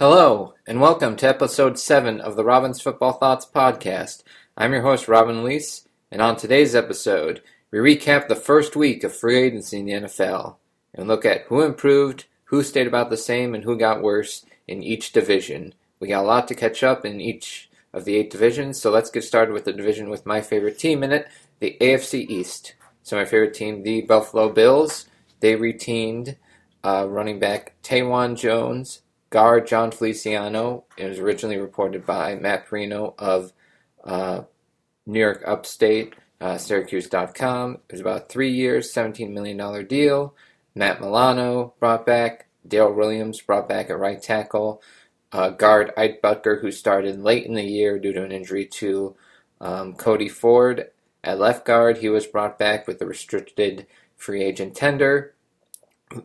Hello, and welcome to Episode 7 of the Robin's Football Thoughts Podcast. I'm your host, Robin Leese, and on today's episode, we recap the first week of free agency in the NFL, and look at who improved, who stayed about the same, and who got worse in each division. We got a lot to catch up in each of the 8 divisions, so let's get started with the division with my favorite team in it, the AFC East. So my favorite team, the Buffalo Bills, they reteamed running back Taywan Jones, guard John Feliciano. It was originally reported by Matt Perino of New York Upstate, Syracuse.com. It was about 3 years, $17 million deal. Matt Milano brought back. Dale Williams brought back at right tackle. Guard Ike Butker, who started late in the year due to an injury to Cody Ford. At left guard, he was brought back with the restricted free agent tender.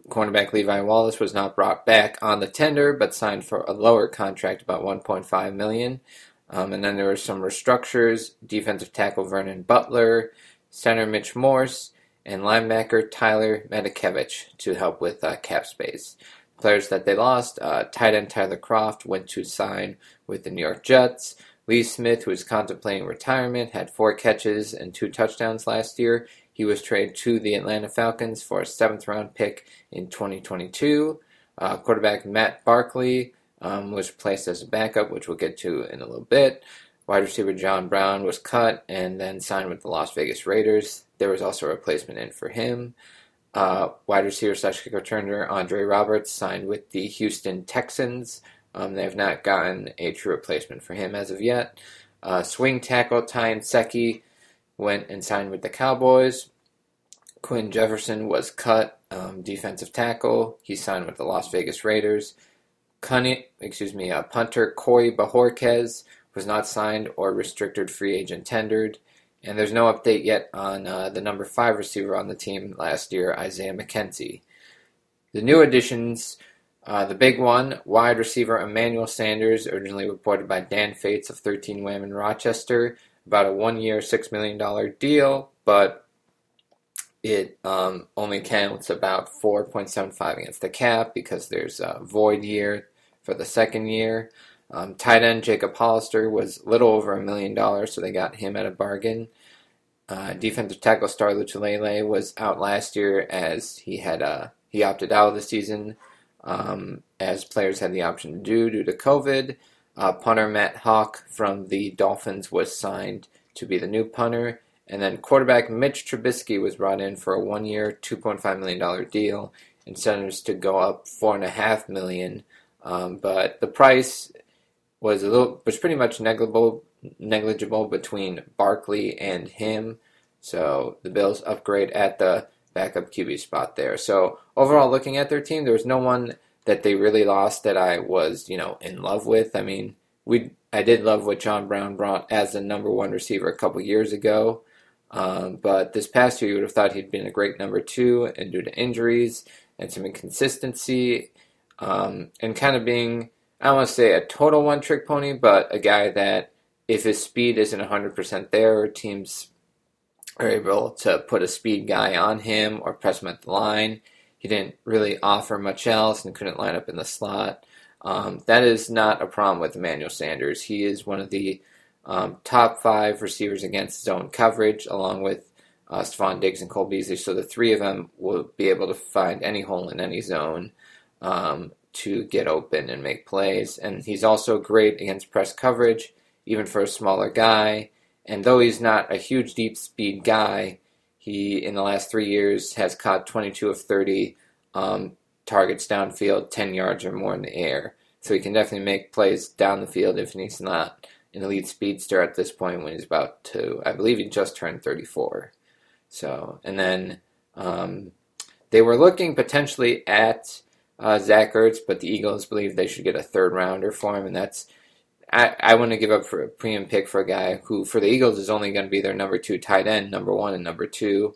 Cornerback Levi Wallace was not brought back on the tender, but signed for a lower contract, about $1.5 million. And then there were some restructures. Defensive tackle Vernon Butler, center Mitch Morse, and linebacker Tyler Medikevich to help with cap space. Players that they lost, tight end Tyler Kroft went to sign with the New York Jets. Lee Smith, who was contemplating retirement, had 4 catches and 2 touchdowns last year. He was traded to the Atlanta Falcons for a 7th-round pick in 2022. Quarterback Matt Barkley was placed as a backup, which we'll get to in a little bit. Wide receiver John Brown was cut and then signed with the Las Vegas Raiders. There was also a replacement in for him. Wide receiver / kick returner Andre Roberts signed with the Houston Texans. They have not gotten a true replacement for him as of yet. Swing tackle Ty Secchi went and signed with the Cowboys. Quinn Jefferson was cut, defensive tackle. He signed with the Las Vegas Raiders. Punter Coy Bajorquez was not signed or restricted free agent tendered. And there's no update yet on the number 5 receiver on the team last year, Isaiah McKenzie. The new additions, the big one, wide receiver Emmanuel Sanders, originally reported by Dan Fates of 13 Wham in Rochester, about a 1-year, $6 million deal, but it only counts about 4.75 against the cap because there's a void year for the second year. Tight end Jacob Hollister was a little over $1 million, so they got him at a bargain. Defensive tackle Star Luchelele was out last year as he opted out of the season, as players had the option to do due to COVID. Punter Matt Hawk from the Dolphins was signed to be the new punter. And then quarterback Mitch Trubisky was brought in for a 1-year, $2.5 million deal. Incentives to go up $4.5 million. But the price was pretty much negligible between Barkley and him. So the Bills upgrade at the backup QB spot there. So overall, looking at their team, there was no one that they really lost that I was, in love with. I mean, I did love what John Brown brought as the number 1 receiver a couple years ago. But this past year, you would have thought he'd been a great number 2, and due to injuries and some inconsistency, and kind of being, I don't want to say a total one-trick pony, but a guy that if his speed isn't 100% there, teams are able to put a speed guy on him or press him at the line. He didn't really offer much else and couldn't line up in the slot. That is not a problem with Emmanuel Sanders. He is one of the top 5 receivers against zone coverage, along with Stephon Diggs and Cole Beasley. So the 3 of them will be able to find any hole in any zone to get open and make plays. And he's also great against press coverage, even for a smaller guy. And though he's not a huge deep speed guy, he, in the last 3 years, has caught 22 of 30 targets downfield, 10 yards or more in the air. So he can definitely make plays down the field if he's not an elite speedster at this point when he's about to. I believe he just turned 34. So, and then they were looking potentially at Zach Ertz, but the Eagles believe they should get a 3rd-rounder for him, and that's, I want to give up for a premium pick for a guy who, for the Eagles, is only going to be their number 2 tight end, number 1 and number 2.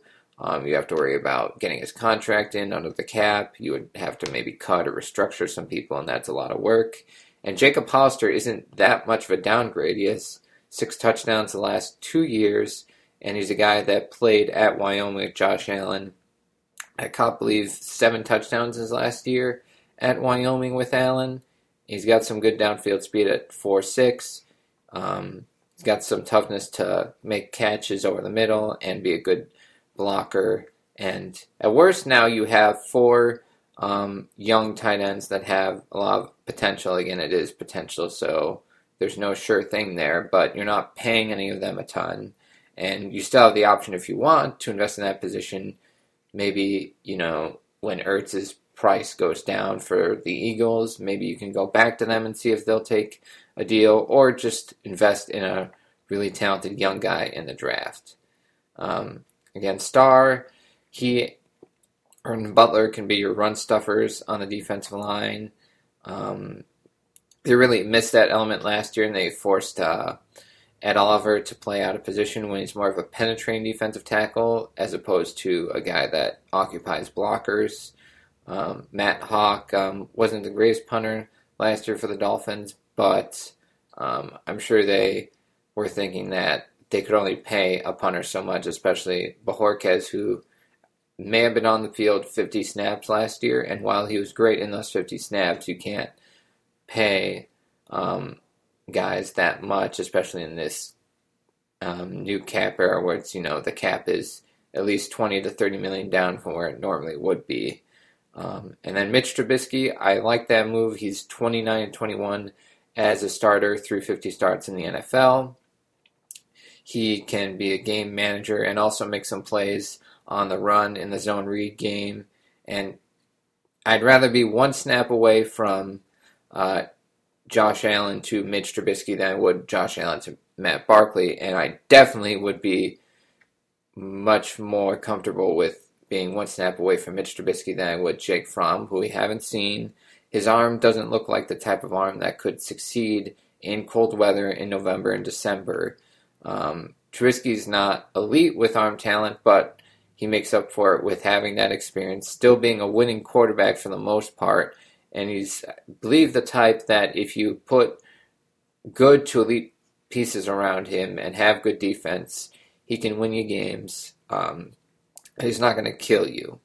You have to worry about getting his contract in under the cap. You would have to maybe cut or restructure some people, and that's a lot of work. And Jacob Hollister isn't that much of a downgrade. He has 6 touchdowns the last 2 years, and he's a guy that played at Wyoming with Josh Allen. I can't believe 7 touchdowns his last year at Wyoming with Allen. He's got some good downfield speed at 4.6. He's got some toughness to make catches over the middle and be a good blocker. And at worst now you have four young tight ends that have a lot of potential. Again, it is potential, so there's no sure thing there, but you're not paying any of them a ton. And you still have the option, if you want, to invest in that position. Maybe, you know, when Ertz's price goes down for the Eagles, maybe you can go back to them and see if they'll take a deal, or just invest in a really talented young guy in the draft. Again, Starr, Ervin Butler can be your run stuffers on the defensive line. They really missed that element last year, and they forced Ed Oliver to play out of position when he's more of a penetrating defensive tackle as opposed to a guy that occupies blockers. Matt Hawk wasn't the greatest punter last year for the Dolphins, but I'm sure they were thinking that they could only pay a punter so much, especially Bajorquez, who may have been on the field 50 snaps last year, and while he was great in those 50 snaps, you can't pay guys that much, especially in this new cap era where it's, you know, the cap is at least 20 to 30 million down from where it normally would be. And then Mitch Trubisky, I like that move. He's 29-21 as a starter through 50 starts in the NFL. He can be a game manager and also make some plays on the run in the zone read game. And I'd rather be one snap away from Josh Allen to Mitch Trubisky than I would Josh Allen to Matt Barkley, and I definitely would be much more comfortable with being one snap away from Mitch Trubisky than I would Jake Fromm, who we haven't seen. His arm doesn't look like the type of arm that could succeed in cold weather in November and December. Trubisky's not elite with arm talent, but he makes up for it with having that experience, still being a winning quarterback for the most part. And he's, I believe, the type that if you put good to elite pieces around him and have good defense, he can win you games. He's not going to kill you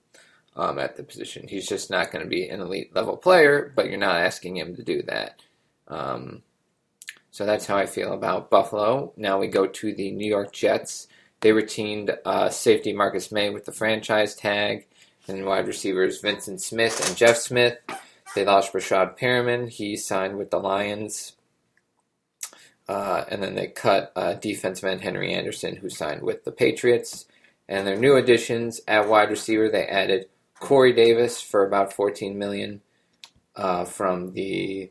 at the position. He's just not going to be an elite level player, but you're not asking him to do that. So that's how I feel about Buffalo. Now we go to the New York Jets. They retained safety Marcus May with the franchise tag, and wide receivers Vincent Smith and Jeff Smith. They lost Rashad Perriman. He signed with the Lions. And then they cut defensive end Henry Anderson, who signed with the Patriots. And their new additions at wide receiver, they added Corey Davis for about $14 million from the...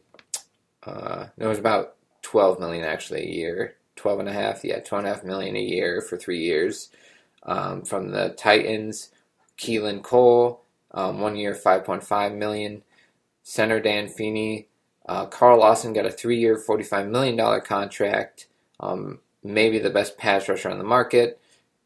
it was about $12 million, actually, a year. $12.5 million a year for 3 years. From the Titans, Keelan Cole, 1 year, $5.5 million. Center Dan Feeney. Carl Lawson got a 3-year, $45 million contract. Maybe the best pass rusher on the market.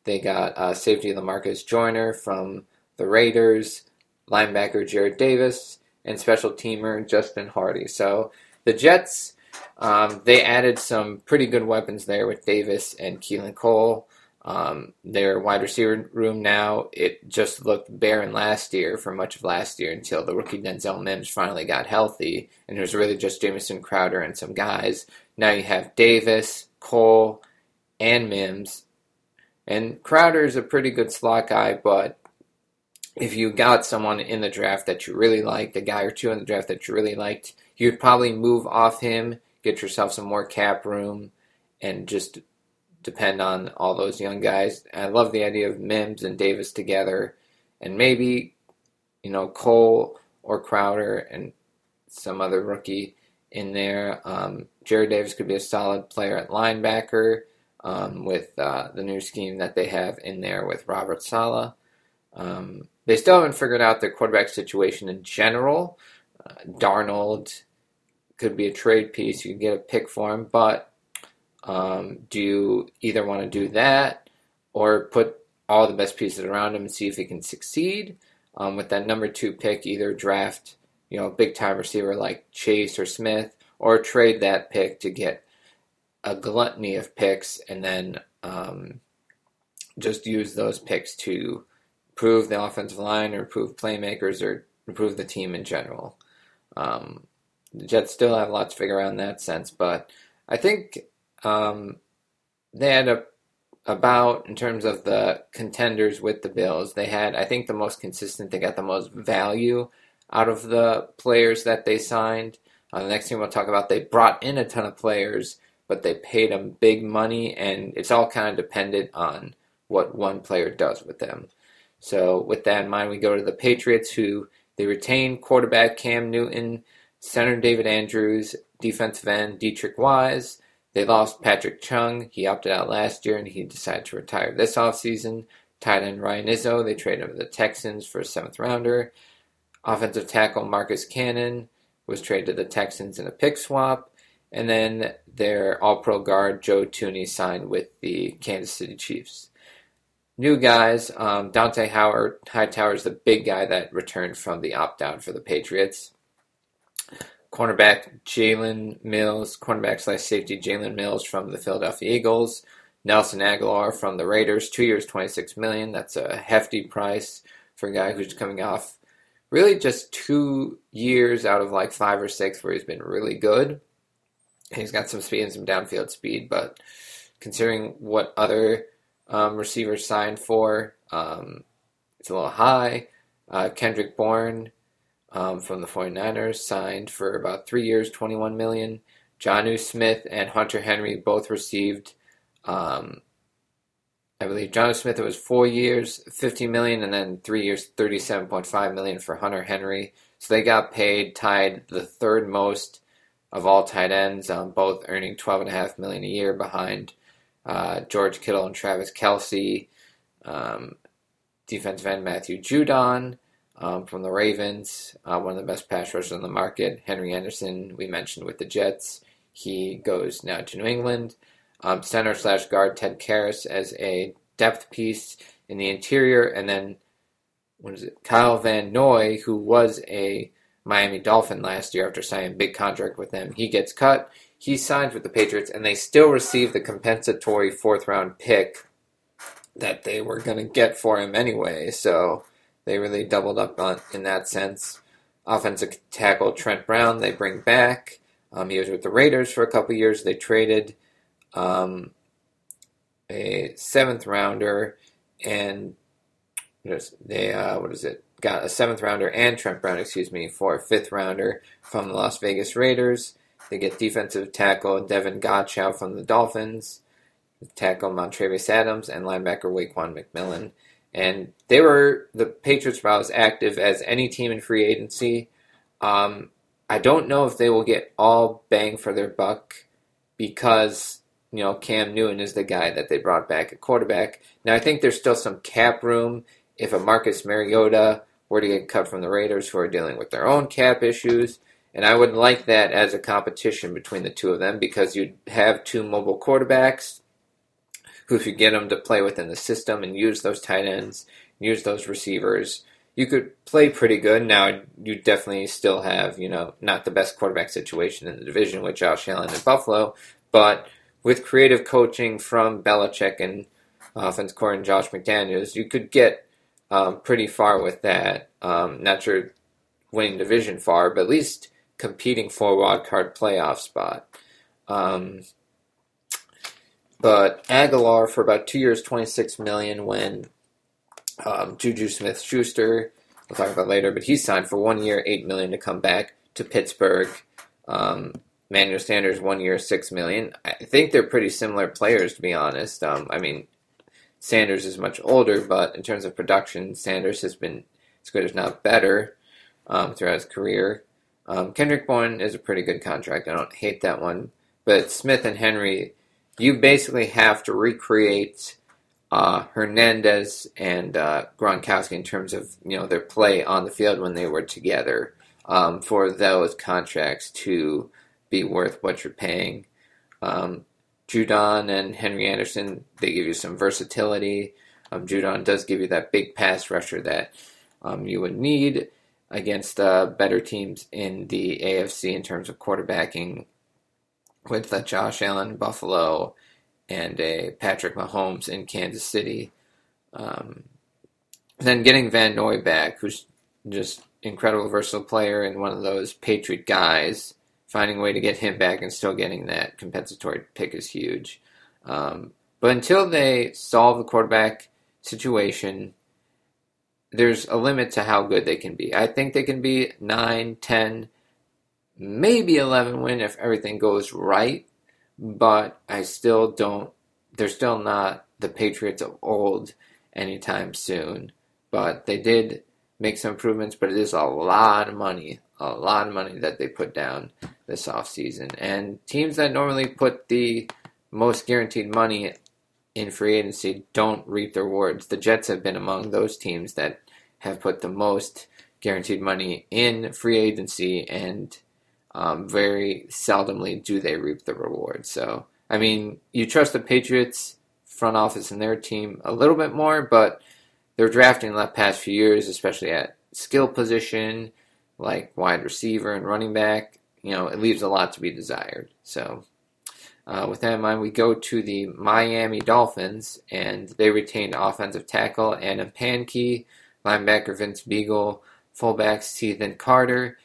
They got safety LaMarcus Joyner from the Raiders, linebacker Jared Davis, and special teamer Justin Hardy. So the Jets, they added some pretty good weapons there with Davis and Keelan Cole. Their wide receiver room now, it just looked barren last year for much of last year until the rookie Denzel Mims finally got healthy, and it was really just Jamison Crowder and some guys. Now you have Davis, Cole, and Mims, and Crowder is a pretty good slot guy, but if you got someone in the draft that you really liked, a guy or two in the draft that you really liked, you'd probably move off him, get yourself some more cap room, and just depend on all those young guys. I love the idea of Mims and Davis together, and maybe, you know, Cole or Crowder and some other rookie in there. Jared Davis could be a solid player at linebacker with the new scheme that they have in there with Robert Saleh. They still haven't figured out their quarterback situation in general. Darnold could be a trade piece. You can get a pick for him, but do you either want to do that or put all the best pieces around him and see if he can succeed? With that number 2 pick, either draft, you know, a big-time receiver like Chase or Smith, or trade that pick to get a gluttony of picks, and then just use those picks to improve the offensive line or improve playmakers or improve the team in general. the Jets still have a lot to figure out in that sense, but I think they had about, in terms of the contenders with the Bills, they had, I think, the most consistent. They got the most value out of the players that they signed. The next thing we'll talk about, they brought in a ton of players, but they paid them big money, and it's all kind of dependent on what one player does with them. So with that in mind, we go to the Patriots, who they retain quarterback Cam Newton, center David Andrews, defensive end Dietrich Wise. They lost Patrick Chung. He opted out last year, and he decided to retire this offseason. Tight end Ryan Izzo. They traded him to the Texans for a 7th rounder. Offensive tackle Marcus Cannon was traded to the Texans in a pick swap. And then their all-pro guard Joe Thuney signed with the Kansas City Chiefs. New guys, Dante Hightower is the big guy that returned from the opt-out for the Patriots. Cornerback Jalen Mills, cornerback/safety Jalen Mills from the Philadelphia Eagles. Nelson Aguilar from the Raiders, 2 years, $26 million. That's a hefty price for a guy who's coming off really just 2 years out of like 5 or 6 where he's been really good. He's got some speed and some downfield speed, but considering what other receivers signed for, it's a little high. Kendrick Bourne from the 49ers signed for about 3 years, $21 million. Jonnu Smith and Hunter Henry both received, I believe Jonnu Smith, it was 4 years, $50 million, and then 3 years, $37.5 million for Hunter Henry. So they got paid, tied the third most of all tight ends, both earning $12.5 million a year behind George Kittle and Travis Kelce. Defensive end Matthew Judon from the Ravens, one of the best pass rushers on the market. Henry Anderson, we mentioned with the Jets. He goes now to New England. Center/guard Ted Karras as a depth piece in the interior. And then, Kyle Van Noy, who was a Miami Dolphin last year after signing a big contract with them. He gets cut. He signs with the Patriots, and they still receive the compensatory 4th-round pick that they were going to get for him anyway. So they really doubled up in that sense. Offensive tackle Trent Brown, they bring back. He was with the Raiders for a couple years. They traded a 7th rounder, and they got a 7th rounder and Trent Brown, for a 5th rounder from the Las Vegas Raiders. They get defensive tackle Devin Godchow from the Dolphins, tackle Montrevious Adams, and linebacker Waquan McMillan. And they were, the Patriots were as active as any team in free agency. I don't know if they will get all bang for their buck because, Cam Newton is the guy that they brought back at quarterback. Now, I think there's still some cap room if a Marcus Mariota were to get cut from the Raiders, who are dealing with their own cap issues. And I would like that as a competition between the two of them, because you'd have two mobile quarterbacks who, if you get them to play within the system and use those tight ends, use those receivers, you could play pretty good. Now, you definitely still have, not the best quarterback situation in the division with Josh Allen and Buffalo, but with creative coaching from Belichick and offense coordinator Josh McDaniels, you could get pretty far with that. Not sure winning division far, but at least competing for a wild card playoff spot. But Aguilar for about 2 years, $26 million. When Juju Smith-Schuster, we'll talk about later, but he signed for 1 year, $8 million to come back to Pittsburgh. Manuel Sanders, 1 year, $6 million. I think they're pretty similar players, to be honest. Sanders is much older, but in terms of production, Sanders has been as good, if not better, throughout his career. Kendrick Bourne is a pretty good contract. I don't hate that one. But Smith and Henry, you basically have to recreate Hernandez and Gronkowski in terms of their play on the field when they were together for those contracts to be worth what you're paying. Judon and Henry Anderson, they give you some versatility. Judon does give you that big pass rusher that you would need against better teams in the AFC in terms of quarterbacking, with Josh Allen, Buffalo, and a Patrick Mahomes in Kansas City. Then getting Van Noy back, who's just incredible versatile player and one of those Patriot guys finding a way to get him back and still getting that compensatory pick is huge. But until they solve the quarterback situation, there's a limit to how good they can be. I think they can be 9, 10, maybe 11 win if everything goes right, but I still don't, they're still not the Patriots of old anytime soon. But they did make some improvements, but it is a lot of money that they put down this offseason. And teams that normally put the most guaranteed money in free agency don't reap the rewards. The Jets have been among those teams that have put the most guaranteed money in free agency, and very seldomly do they reap the rewards. So, I mean, you trust the Patriots front office and their team a little bit more, but they're drafting the past few years, especially at skill position, like wide receiver and running back. You know, it leaves a lot to be desired. So with that in mind, we go to the Miami Dolphins, and they retained offensive tackle Adam Pankey, linebacker Vince Beagle, fullback Ethan Carter.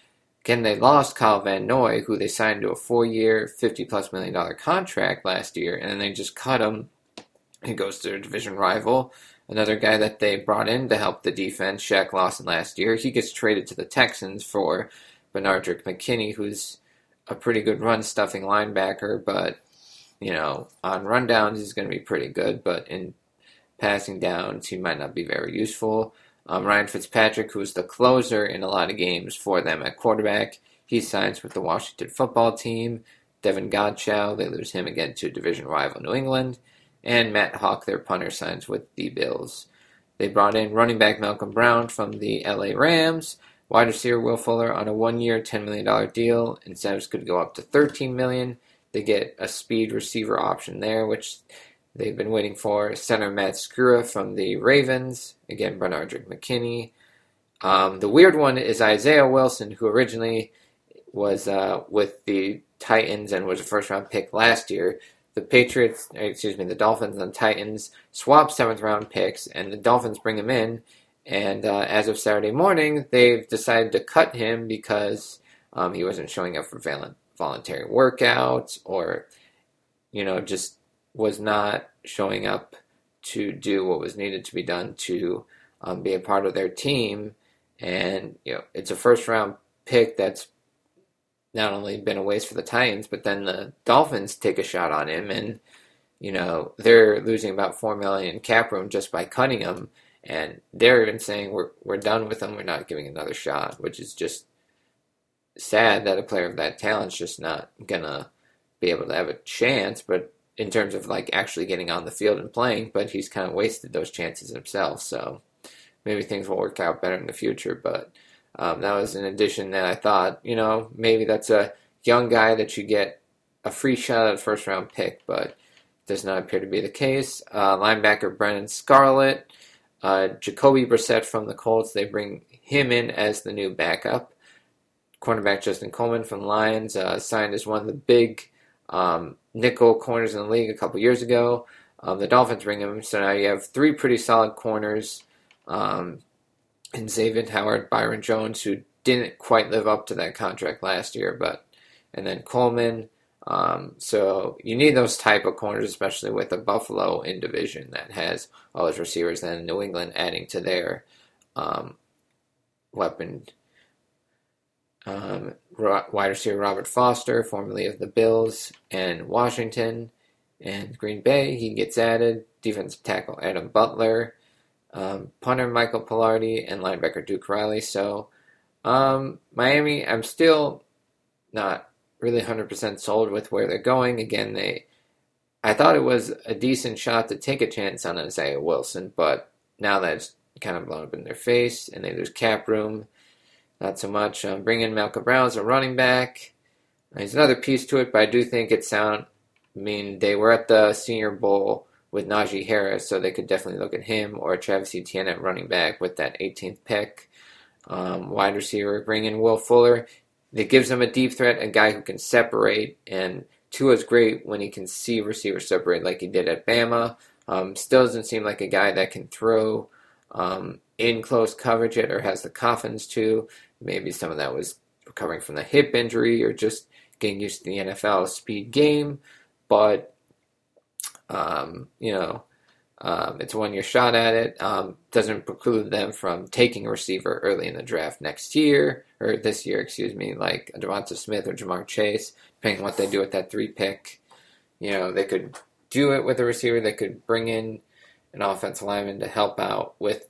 Again, they lost Kyle Van Noy, who they signed to a 4-year, $50-plus million contract last year, and then they just cut him. He goes to their division rival. Another guy that they brought in to help the defense, Shaq Lawson, last year, he gets traded to the Texans for Bernardrick McKinney, who's a pretty good run-stuffing linebacker, but, you know, on rundowns he's going to be pretty good, but in passing downs he might not be very useful. Ryan Fitzpatrick, who was the closer in a lot of games for them at quarterback, he signs with the Washington football team. Devin Godchow, they lose him again to division rival New England. And Matt Hawk, their punter, signs with the Bills. They brought in running back Malcolm Brown from the LA Rams, wide receiver Will Fuller on a 1-year, $10 million deal. Incentives could go up to $13 million. They get a speed receiver option there, which they've been waiting for. Center Matt Skura from the Ravens. Again, Bernardrick McKinney. The weird one is Isaiah Wilson, who originally was with the Titans and was a first-round pick last year. The Dolphins and Titans swap 7th-round picks, and the Dolphins bring him in. And as of Saturday morning, they've decided to cut him because he wasn't showing up for voluntary workouts, or, you know, just was not showing up to do what was needed to be done to be a part of their team. And, you know, it's a first-round pick that's not only been a waste for the Titans, but then the Dolphins take a shot on him, and, you know, they're losing about $4 million in cap room just by cutting him, and they're even saying, we're done with him, we're not giving another shot, which is just sad that a player of that talent's just not going to be able to have a chance, but in terms of, like, actually getting on the field and playing, but he's kind of wasted those chances himself, so maybe things will work out better in the future, but that was an addition that I thought, you know, maybe that's a young guy that you get a free shot at a first-round pick, but does not appear to be the case. Linebacker Brennan Scarlett, Jacoby Brissett from the Colts, they bring him in as the new backup. Cornerback Justin Coleman from the Lions, signed as one of the big nickel corners in the league a couple years ago. The Dolphins bring him, so now you have three pretty solid corners. And Xavier Howard, Byron Jones, who didn't quite live up to that contract last year, and then Coleman. So you need those type of corners, especially with a Buffalo in division that has all those receivers, and New England adding to their weapon. Wide receiver Robert Foster, formerly of the Bills and Washington and Green Bay, he gets added. Defensive tackle Adam Butler. Punter Michael Pilardi, and linebacker Duke Riley. So Miami, I'm still not really 100% sold with where they're going. Again, I thought it was a decent shot to take a chance on Isaiah Wilson, but now that's kind of blown up in their face, and they lose cap room. Not so much. Bring in Malcolm Brown as a running back. There's another piece to it, but I do think it sound. I mean, they were at the Senior Bowl with Najee Harris, so they could definitely look at him, or Travis Etienne at running back with that 18th pick. Wide receiver, bring in Will Fuller. That gives them a deep threat, a guy who can separate, and Tua's great when he can see receivers separate like he did at Bama. Still doesn't seem like a guy that can throw in close coverage yet, or has the confidence to. Maybe some of that was recovering from the hip injury, or just getting used to the NFL speed game, but it's a one-year shot at it. Doesn't preclude them from taking a receiver early in the draft this year, like a Devonta Smith or Jamar Chase, depending on what they do with that 3 pick. You know, they could do it with a receiver. They could bring in an offensive lineman to help out with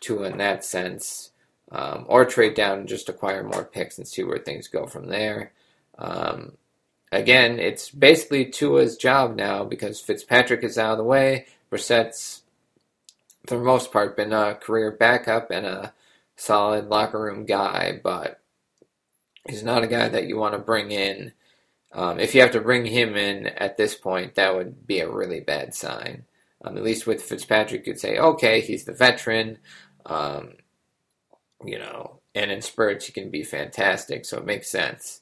Tua in that sense, or trade down and just acquire more picks and see where things go from there. Again, it's basically Tua's job now because Fitzpatrick is out of the way. Brissett's, for the most part, been a career backup and a solid locker room guy, but he's not a guy that you want to bring in. If you have to bring him in at this point, that would be a really bad sign. At least with Fitzpatrick, you'd say, okay, he's the veteran, and in spurts he can be fantastic, so it makes sense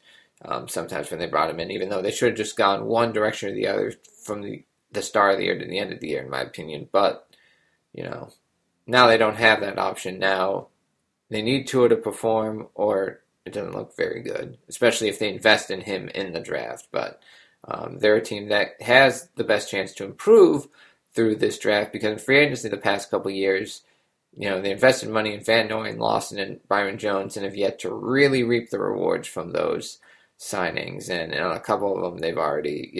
sometimes when they brought him in, even though they should have just gone one direction or the other from the start of the year to the end of the year, in my opinion. But, now they don't have that option. Now they need Tua to perform, or it doesn't look very good, especially if they invest in him in the draft. But they're a team that has the best chance to improve through this draft, because in free agency the past couple years, they invested money in Van Noy, Lawson, and Byron Jones, and have yet to really reap the rewards from those signings. And on a couple of them, they've already,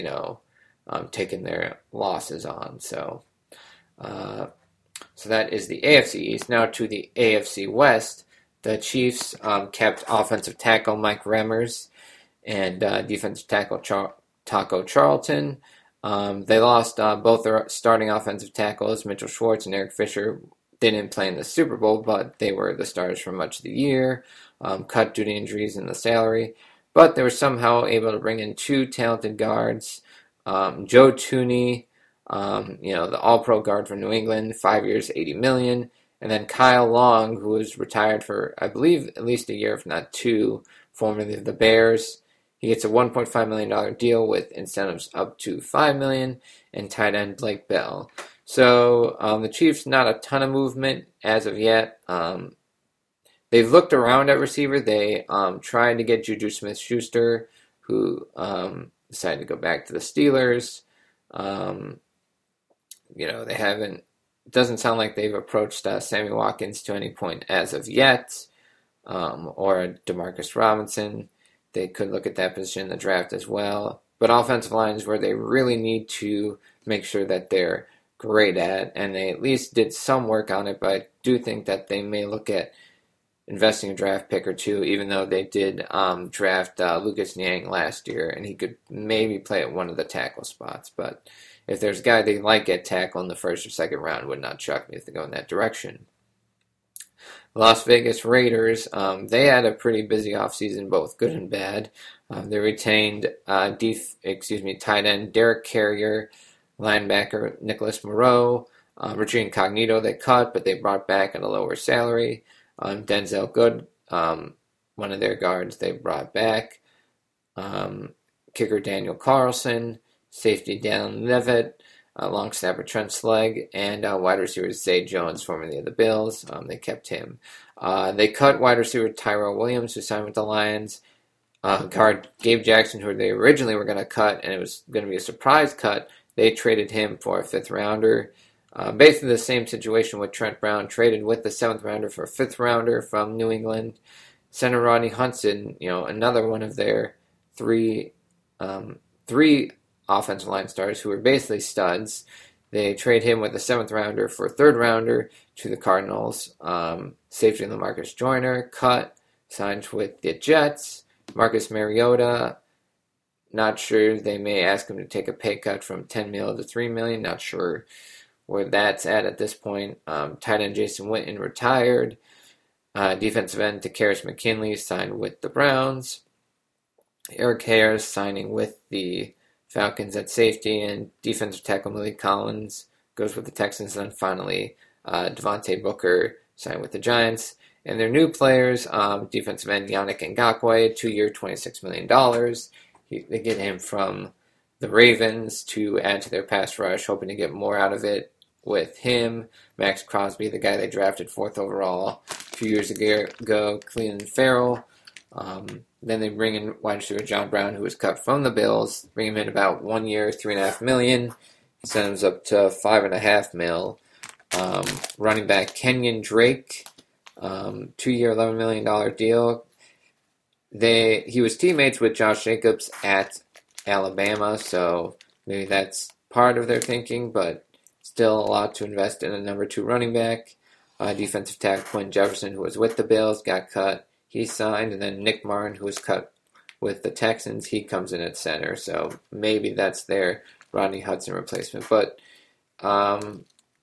taken their losses on. So that is the AFC East. Now to the AFC West. The Chiefs kept offensive tackle Mike Remmers and defensive tackle Taco Charlton. They lost both their starting offensive tackles. Mitchell Schwartz and Eric Fisher didn't play in the Super Bowl, but they were the starters for much of the year, cut due to injuries and the salary. But they were somehow able to bring in 2 talented guards. Joe Thuney, the all-pro guard from New England, 5 years, $80 million. And then Kyle Long, who was retired for, I believe, at least a year, if not 2, formerly of the Bears. He gets a $1.5 million deal with incentives up to $5 million, and tight end Blake Bell. So the Chiefs, not a ton of movement as of yet. They've looked around at receiver. They tried to get Juju Smith-Schuster, who decided to go back to the Steelers. They haven't. It doesn't sound like they've approached Sammy Watkins to any point as of yet, or Demarcus Robinson. They could look at that position in the draft as well. But offensive lines where they really need to make sure that they're great at, and they at least did some work on it, but I do think that they may look at investing a draft pick or 2, even though they did draft Lucas Niang last year, and he could maybe play at one of the tackle spots. But if there's a guy they like at tackle in the 1st or 2nd round, it would not shock me if they go in that direction. Las Vegas Raiders, they had a pretty busy offseason, both good and bad. They retained tight end Derek Carrier, linebacker Nicholas Moreau, Richie Incognito they cut, but they brought back at a lower salary. Denzel Good, one of their guards they brought back. Kicker Daniel Carlson, safety Dallin Leavitt, long snapper Trent Slegg, and wide receiver Zay Jones, formerly of the Bills. They kept him. They cut wide receiver Tyrell Williams, who signed with the Lions. Guard Gabe Jackson, who they originally were going to cut, and it was going to be a surprise cut. They traded him for a 5th rounder. Basically the same situation with Trent Brown, traded with the 7th rounder for a 5th rounder from New England. Center Rodney Hudson, another one of their 3 offensive line stars who were basically studs. They trade him with a 7th rounder for a 3rd rounder to the Cardinals. Safety LaMarcus Joyner, cut, signs with the Jets. Marcus Mariota, not sure. They may ask him to take a pay cut from $10 million to $3 million. Not sure where that's at this point. Tight end Jason Witten retired. Defensive end Tekaris McKinley signed with the Browns. Eric Harris signing with the Falcons at safety, and defensive tackle Malik Collins goes with the Texans, and then finally Devontae Booker signed with the Giants. And their new players, defensive end Yannick Ngakoue, 2-year, $26 million. They get him from the Ravens to add to their pass rush, hoping to get more out of it with him. Max Crosby, the guy they drafted 4th overall a few years ago. Cleveland Farrell, Then they bring in wide receiver John Brown, who was cut from the Bills, bring him in about 1 year, $3.5 million, sends up to $5.5 million. Running back Kenyon Drake, 2 year, $11 million deal. He was teammates with Josh Jacobs at Alabama, so maybe that's part of their thinking, but still a lot to invest in a number two running back. Defensive tackle Quinn Jefferson, who was with the Bills, got cut. He signed, and then Nick Martin, who was cut with the Texans, he comes in at center, so maybe that's their Rodney Hudson replacement. But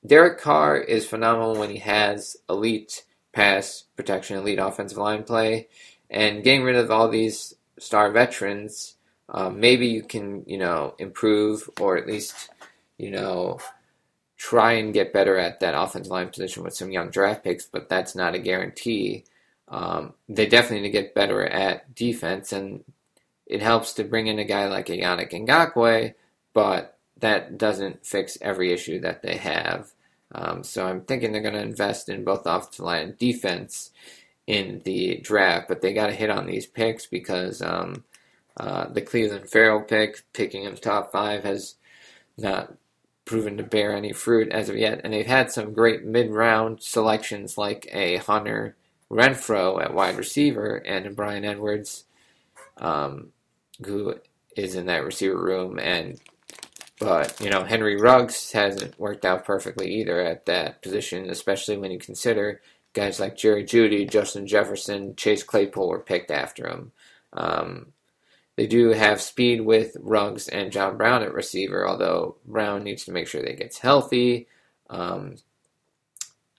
Derek Carr is phenomenal when he has elite pass protection, elite offensive line play, and getting rid of all these star veterans, maybe you can, improve or at least, try and get better at that offensive line position with some young draft picks, but that's not a guarantee. They definitely need to get better at defense, and it helps to bring in a guy like Yannick Ngakoue, but that doesn't fix every issue that they have. So I'm thinking they're going to invest in both offensive line and defense in the draft, but they got to hit on these picks because the Cleveland Farrell pick, picking in the top five, has not proven to bear any fruit as of yet, and they've had some great mid-round selections like a Hunter Renfrow at wide receiver and a Bryan Edwards, who is in that receiver room, but Henry Ruggs hasn't worked out perfectly either at that position, especially when you consider guys like Jerry Jeudy, Justin Jefferson, Chase Claypool were picked after him. They do have speed with Ruggs and John Brown at receiver, although Brown needs to make sure that he gets healthy.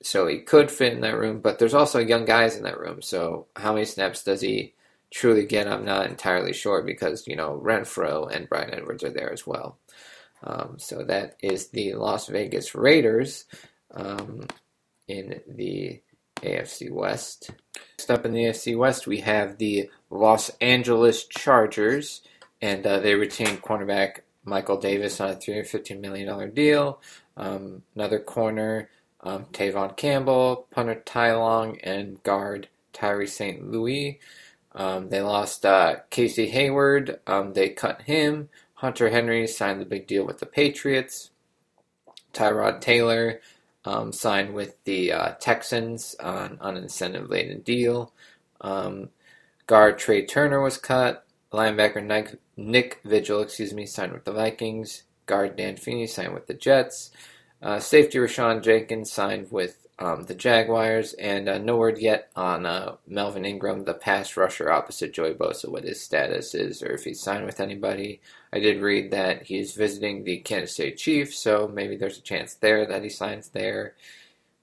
So he could fit in that room, but there's also young guys in that room. So how many snaps does he truly get? I'm not entirely sure because, Renfrow and Bryan Edwards are there as well. So that is the Las Vegas Raiders in the AFC West. Next up in the AFC West, we have the Los Angeles Chargers, and they retained cornerback Michael Davis on a $315 million deal. Another corner, Tavon Campbell, punter Tai Long, and guard Tyree St. Louis. They lost Casey Hayward. They cut him. Hunter Henry signed the big deal with the Patriots. Tyrod Taylor signed with the Texans on an incentive-laden deal. Guard Trey Turner was cut. Linebacker Nick Vigil, signed with the Vikings. Guard Dan Feeney signed with the Jets. Safety Rashawn Jenkins signed with the Jaguars. And no word yet on Melvin Ingram, the pass rusher opposite Joey Bosa, what his status is or if he's signed with anybody. I did read that he's visiting the Kansas City Chiefs, so maybe there's a chance there that he signs there,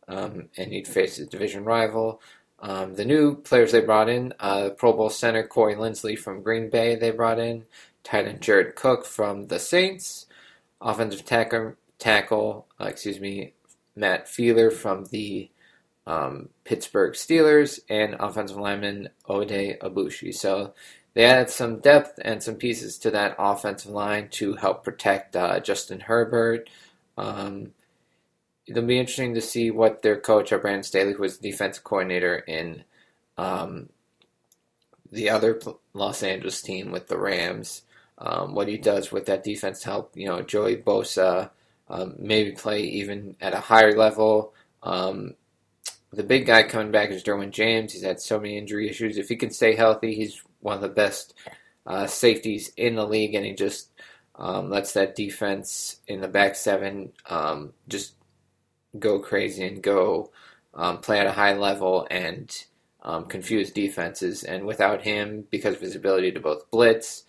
and he'd face his division rival. The new players they brought in, Pro Bowl center Corey Linsley from Green Bay they brought in, tight end Jared Cook from the Saints, offensive tackle, Matt Feeler from the Pittsburgh Steelers, and offensive lineman Ode Abushi. So they added some depth and some pieces to that offensive line to help protect Justin Herbert. It'll be interesting to see what their coach, Brandon Staley, who is the defensive coordinator in the other Los Angeles team with the Rams, what he does with that defense to help Joey Bosa maybe play even at a higher level. The big guy coming back is Derwin James. He's had so many injury issues. If he can stay healthy, he's one of the best safeties in the league, and he just lets that defense in the back seven just go crazy and go play at a high level and confuse defenses. And without him, because of his ability to both blitz,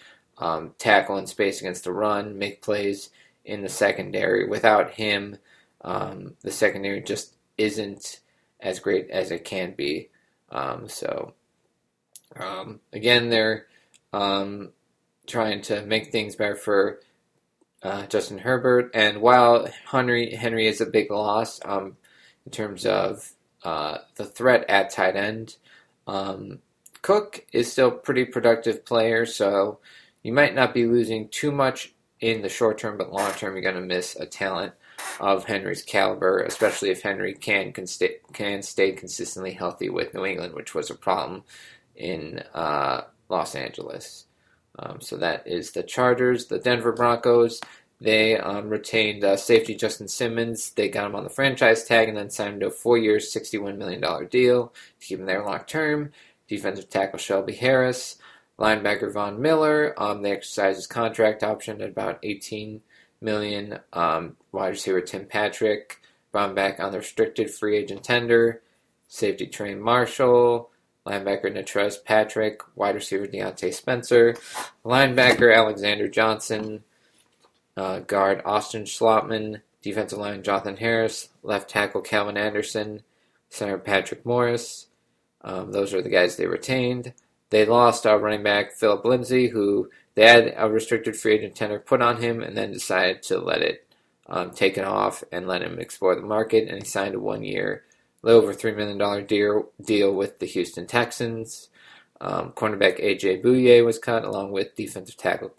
tackle in space against the run, make plays in the secondary, without him, the secondary just isn't as great as it can be. Again, they're trying to make things better for Justin Herbert. And while Henry is a big loss in terms of the threat at tight end, Cook is still a pretty productive player, so you might not be losing too much in the short term, but long term you're going to miss a talent of Henry's caliber, especially if Henry can stay consistently healthy with New England, which was a problem in Los Angeles. So that is the Chargers. The Denver Broncos, they retained safety Justin Simmons. They got him on the franchise tag and then signed him to a 4-year, $61 million deal to keep him there long term. Defensive tackle Shelby Harris, linebacker Von Miller. They exercised his contract option at about $18 million. Wide receiver Tim Patrick brought back on the restricted free agent tender. Safety Trey Marshall, linebacker Natrez Patrick, wide receiver Deontay Spencer, linebacker Alexander Johnson, guard Austin Schlotman, defensive line Jonathan Harris, left tackle Calvin Anderson, center Patrick Morris. Those are the guys they retained. They lost running back Philip Lindsay, who they had a restricted free agent tender put on him and then decided to let it take it off and let him explore the market, and he signed a 1-year, little over $3 million deal with the Houston Texans. Cornerback A.J. Bouye was cut, along with defensive tackle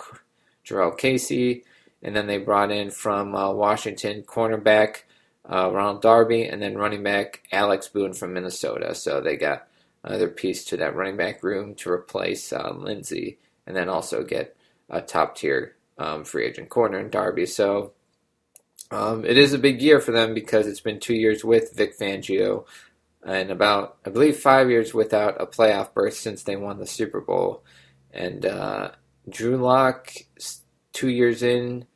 Jarrell Casey. And then they brought in from Washington cornerback Ronald Darby, and then running back Alex Boone from Minnesota. So they got another piece to that running back room to replace Lindsey, and then also get a top-tier free agent corner in Darby. So it is a big year for them because it's been 2 years with Vic Fangio and about, I believe, 5 years without a playoff berth since they won the Super Bowl. And Drew Lock, 2 years in,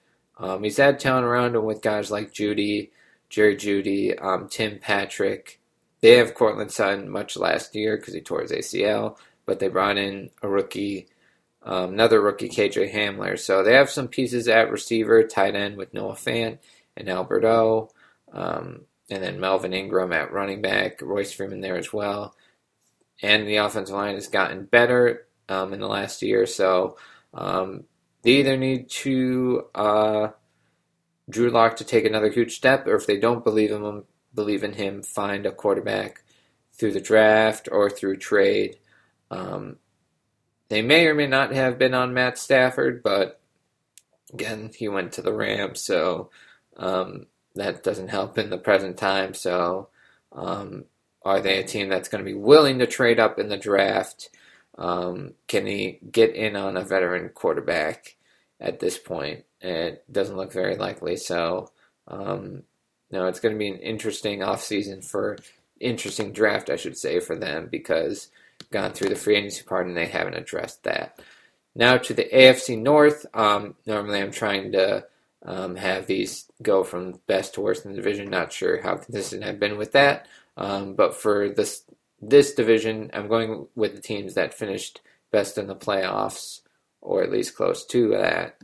he's had talent around him with guys like Jerry Jeudy, Tim Patrick. They have Courtland Sutton much last year because he tore his ACL, but they brought in a rookie, another rookie, KJ Hamler. So they have some pieces at receiver, tight end with Noah Fant and Albert O, and then Melvin Ingram at running back, Royce Freeman there as well. And the offensive line has gotten better in the last year, so they either need to Drew Lock to take another huge step, or if they don't believe in him, find a quarterback through the draft or through trade. They may or may not have been on Matt Stafford, but again, he went to the Rams, so that doesn't help in the present time. So are they a team that's going to be willing to trade up in the draft? Can he get in on a veteran quarterback at this point? It doesn't look very likely. So no, it's going to be an interesting offseason for them, because gone through the free agency part and they haven't addressed that. Now to the AFC North. Normally I'm trying to have these go from best to worst in the division. Not sure how consistent I've been with that. But for this division, I'm going with the teams that finished best in the playoffs, or at least close to that.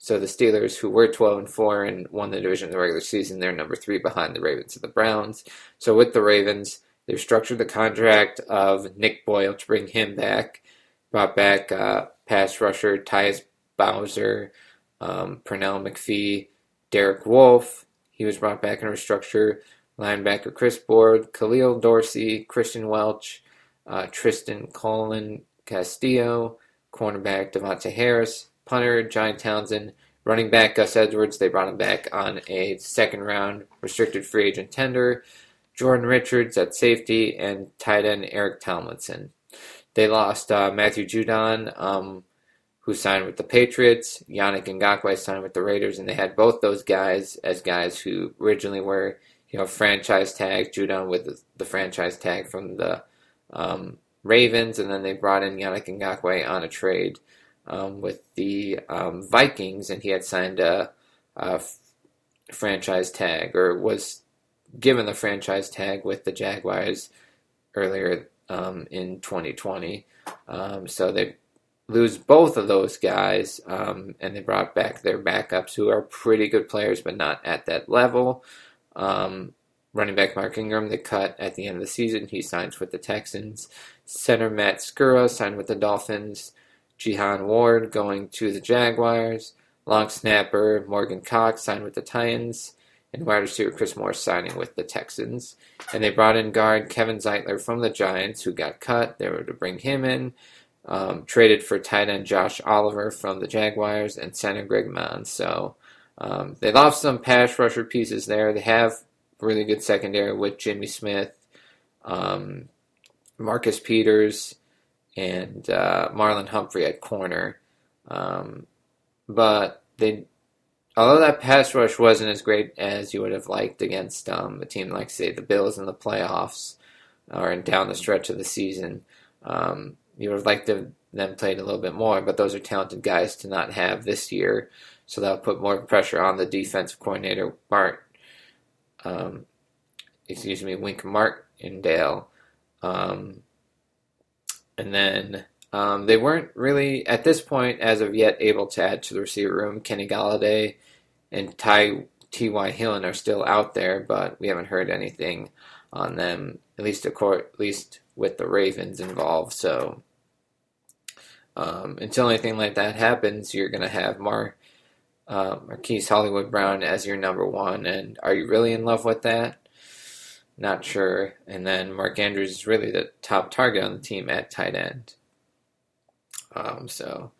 So the Steelers, who were 12-4 and won the division in the regular season, they're number 3 behind the Ravens and the Browns. So with the Ravens, they've structured the contract of Nick Boyle to bring him back. Brought back pass rusher Tyus Bowser, Pernell McPhee, Derek Wolfe. He was brought back in a restructure. Linebacker Chris Board, Khalil Dorsey, Christian Welch, Tristan Colin Castillo, cornerback Devontae Harris, punter John Townsend, running back Gus Edwards. They brought him back on a second-round restricted free agent tender. Jordan Richards at safety, and tight end Eric Tomlinson. They lost Matthew Judon, who signed with the Patriots. Yannick Ngakoue signed with the Raiders, and they had both those guys as guys who originally were, franchise tag. Judon with the franchise tag from the Ravens, and then they brought in Yannick Ngakoue on a trade with the Vikings, and he had signed a franchise tag, or was given the franchise tag with the Jaguars earlier in 2020. So they lose both of those guys, and they brought back their backups, who are pretty good players, but not at that level. Running back Mark Ingram, they cut at the end of the season. He signs with the Texans. Center Matt Skura signed with the Dolphins. Jihan Ward going to the Jaguars. Long snapper Morgan Cox signed with the Titans. And wide receiver Chris Morris signing with the Texans. And they brought in guard Kevin Zeitler from the Giants, who got cut. They were to bring him in. Traded for tight end Josh Oliver from the Jaguars and center Greg Mons. So they lost some pass rusher pieces there. They have really good secondary with Jimmy Smith, Marcus Peters, and Marlon Humphrey at corner. But they, although that pass rush wasn't as great as you would have liked against a team like, say, the Bills in the playoffs or down the stretch of the season, you would have liked them played a little bit more. But those are talented guys to not have this year, so that'll put more pressure on the defensive coordinator, Wink Martindale. And then they weren't really, at this point, as of yet, able to add to the receiver room. Kenny Galladay and T.Y. Hillen are still out there, but we haven't heard anything on them, at least with the Ravens involved. So until anything like that happens, you're going to have Marquise Hollywood Brown as your number one. And are you really in love with that? Not sure. And then Mark Andrews is really the top target on the team at tight end. So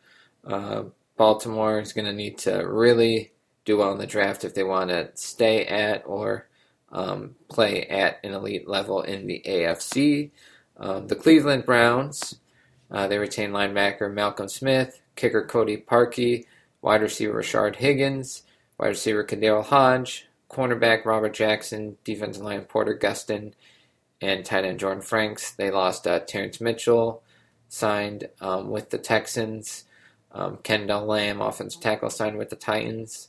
Baltimore is going to need to really do well in the draft if they want to stay at or play at an elite level in the AFC. The Cleveland Browns, they retain linebacker Malcolm Smith, kicker Cody Parkey, wide receiver Rashard Higgins, wide receiver Kadarrell Hodge, cornerback Robert Jackson, defensive line Porter Gustin, and tight end Jordan Franks. They lost Terrence Mitchell, signed with the Texans. Kendall Lamb, offensive tackle, signed with the Titans.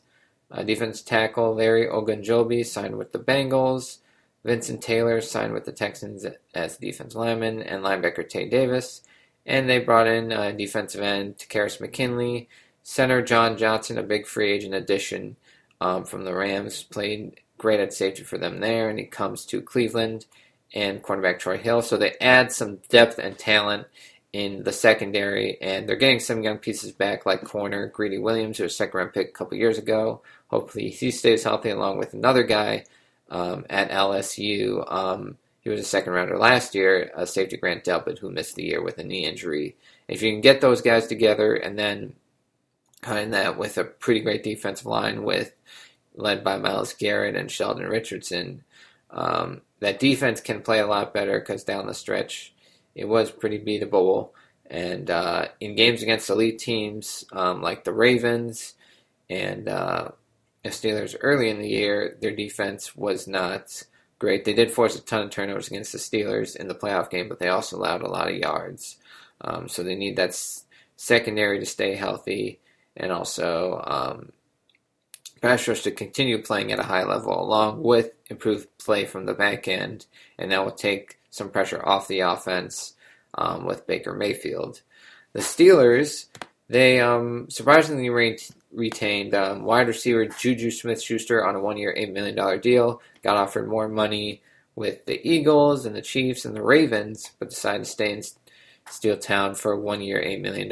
Defensive tackle Larry Ogunjobi, signed with the Bengals. Vincent Taylor, signed with the Texans as defensive lineman, and linebacker Tay Davis. And they brought in defensive end Tekaris McKinley. Center John Johnson, a big free agent addition from the Rams, played great at safety for them there, and he comes to Cleveland, and cornerback Troy Hill. So they add some depth and talent in the secondary, and they're getting some young pieces back like corner Greedy Williams, who was a second-round pick a couple years ago. Hopefully he stays healthy, along with another guy at LSU. He was a second-rounder last year, a safety Grant Delpit, who missed the year with a knee injury. If you can get those guys together and then kind that with a pretty great defensive line led by Myles Garrett and Sheldon Richardson, that defense can play a lot better, because down the stretch it was pretty beatable. And in games against elite teams like the Ravens and the Steelers early in the year, their defense was not great. They did force a ton of turnovers against the Steelers in the playoff game, but they also allowed a lot of yards. So they need that secondary to stay healthy, and also pass rush to continue playing at a high level, along with improved play from the back end, and that will take some pressure off the offense with Baker Mayfield. The Steelers, they surprisingly retained wide receiver Juju Smith-Schuster on a one-year $8 million deal, got offered more money with the Eagles and the Chiefs and the Ravens, but decided to stay in Steel Town for one year $8 million.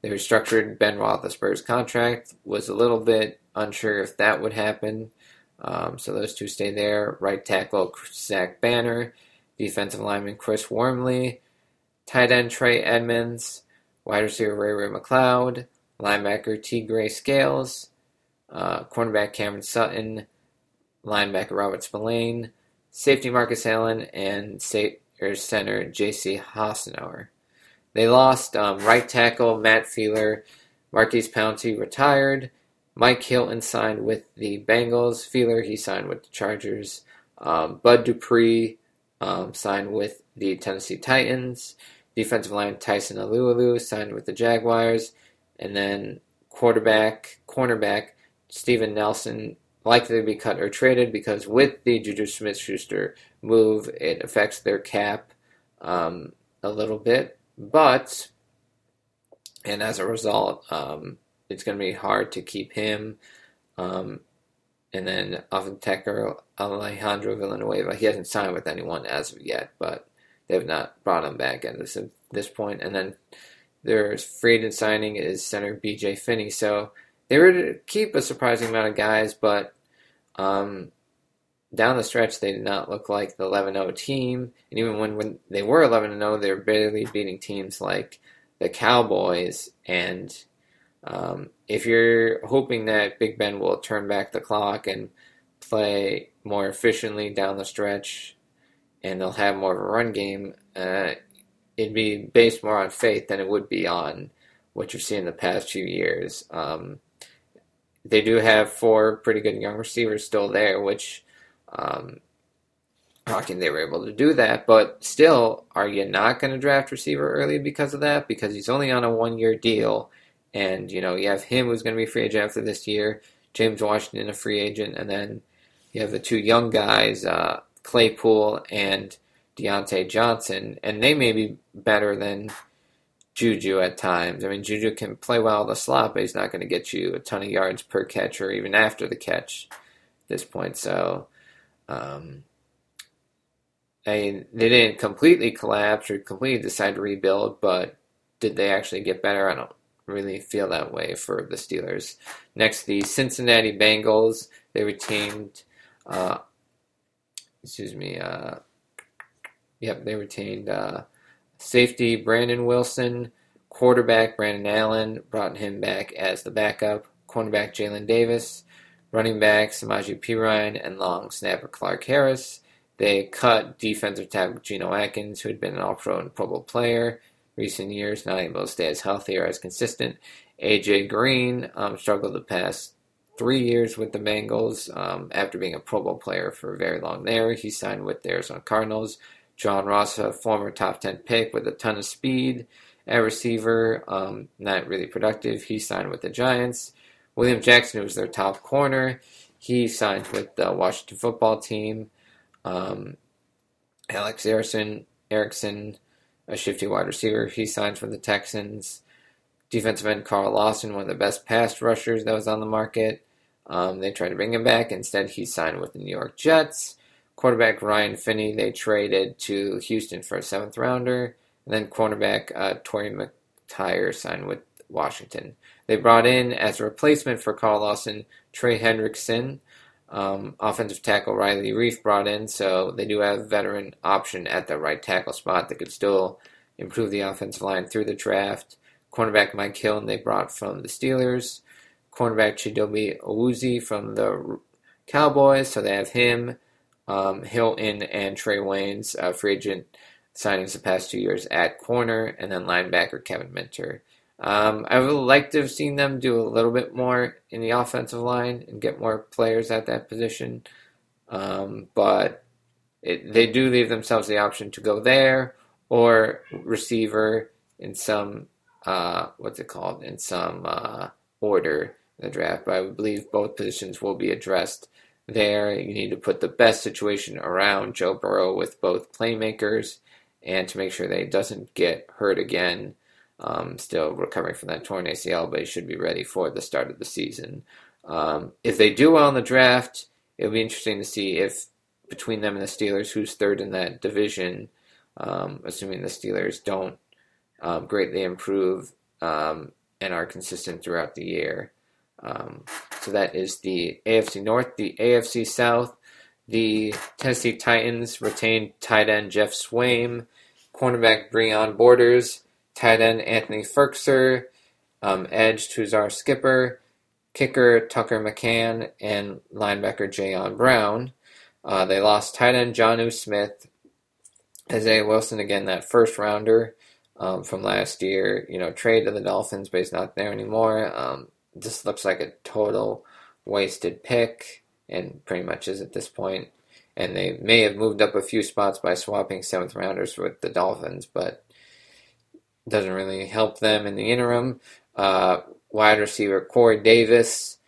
They restructured Ben Roethlisberger's contract, was a little bit unsure if that would happen. So those two stay there. Right tackle Zach Banner, defensive lineman Chris Wormley, tight end Trey Edmonds, wide receiver Ray-Ray McCloud, linebacker T. Gray Scales, cornerback Cameron Sutton, linebacker Robert Spillane, safety Marcus Allen, and center J.C. Hassenauer. They lost right tackle Matt Feeler. Marquise Pouncey retired. Mike Hilton signed with the Bengals. Feeler, he signed with the Chargers. Bud Dupree signed with the Tennessee Titans. Defensive line Tyson Alualu signed with the Jaguars. And then cornerback Steven Nelson likely to be cut or traded, because with the Juju Smith-Schuster move, it affects their cap a little bit. But, and as a result, it's going to be hard to keep him. And then offensive tackle Alejandro Villanueva, he hasn't signed with anyone as of yet, but they have not brought him back at this point. And then their free agent signing is center B.J. Finney. So they were to keep a surprising amount of guys, but down the stretch, they did not look like the 11-0 team. And even when they were 11-0, they were barely beating teams like the Cowboys. And if you're hoping that Big Ben will turn back the clock and play more efficiently down the stretch, and they'll have more of a run game, it'd be based more on faith than it would be on what you've seen in the past few years. They do have four pretty good young receivers still there, which talking they were able to do that, but still, are you not going to draft receiver early because of that? Because he's only on a one-year deal, and you have him who's going to be free agent after this year, James Washington a free agent, and then you have the two young guys, Claypool and Deontay Johnson, and they may be better than Juju at times. I mean, Juju can play well in the slot, but he's not going to get you a ton of yards per catch or even after the catch at this point. So, they didn't completely collapse or completely decide to rebuild, but did they actually get better? I don't really feel that way for the Steelers. Next, the Cincinnati Bengals. They retained, safety Brandon Wilson, quarterback Brandon Allen, brought him back as the backup, cornerback Jalen Davis, running back Samaje Perine, and long snapper Clark Harris. They cut defensive tackle Geno Atkins, who had been an all-pro and Pro Bowl player recent years, not able to stay as healthy or as consistent. A.J. Green struggled the past 3 years with the Bengals after being a Pro Bowl player for very long there. He signed with the Arizona Cardinals. John Ross, a former top 10 pick with a ton of speed at receiver, not really productive. He signed with the Giants. William Jackson, who was their top corner, he signed with the Washington football team. Alex Erickson, a shifty wide receiver, he signed for the Texans. Defensive end Carl Lawson, one of the best pass rushers that was on the market. They tried to bring him back. Instead, he signed with the New York Jets. Quarterback Ryan Finney, they traded to Houston for a seventh rounder. And then cornerback Torrey McTyer signed with Washington. They brought in, as a replacement for Carl Lawson, Trey Hendrickson. Offensive tackle Riley Reiff brought in, so they do have a veteran option at the right tackle spot that could still improve the offensive line through the draft. Cornerback Mike Hilton they brought from the Steelers. Cornerback Chidobe Awuzie from the Cowboys, so they have him, Hilton, and Trey Waynes, free agent signings the past 2 years at corner, and then linebacker Kevin Minter. I would like to have seen them do a little bit more in the offensive line and get more players at that position. But they do leave themselves the option to go there or receiver in some, order in the draft. But I would believe both positions will be addressed there. You need to put the best situation around Joe Burrow with both playmakers and to make sure that he doesn't get hurt again. Still recovering from that torn ACL, but he should be ready for the start of the season. If they do well in the draft, it'll be interesting to see if between them and the Steelers, who's third in that division, assuming the Steelers don't greatly improve and are consistent throughout the year. So that is the AFC North. The AFC South, the Tennessee Titans retained tight end Jeff Swaim, cornerback Breon Borders, tight end Anthony Firkser, edge Tuzar Skipper, kicker Tucker McCann, and linebacker Jayon Brown. They lost tight end Jonnu Smith, Isaiah Wilson, again, that first rounder from last year, trade to the Dolphins, but he's not there anymore. This looks like a total wasted pick, and pretty much is at this point. And they may have moved up a few spots by swapping seventh rounders with the Dolphins, but doesn't really help them in the interim. Wide receiver Corey Davis,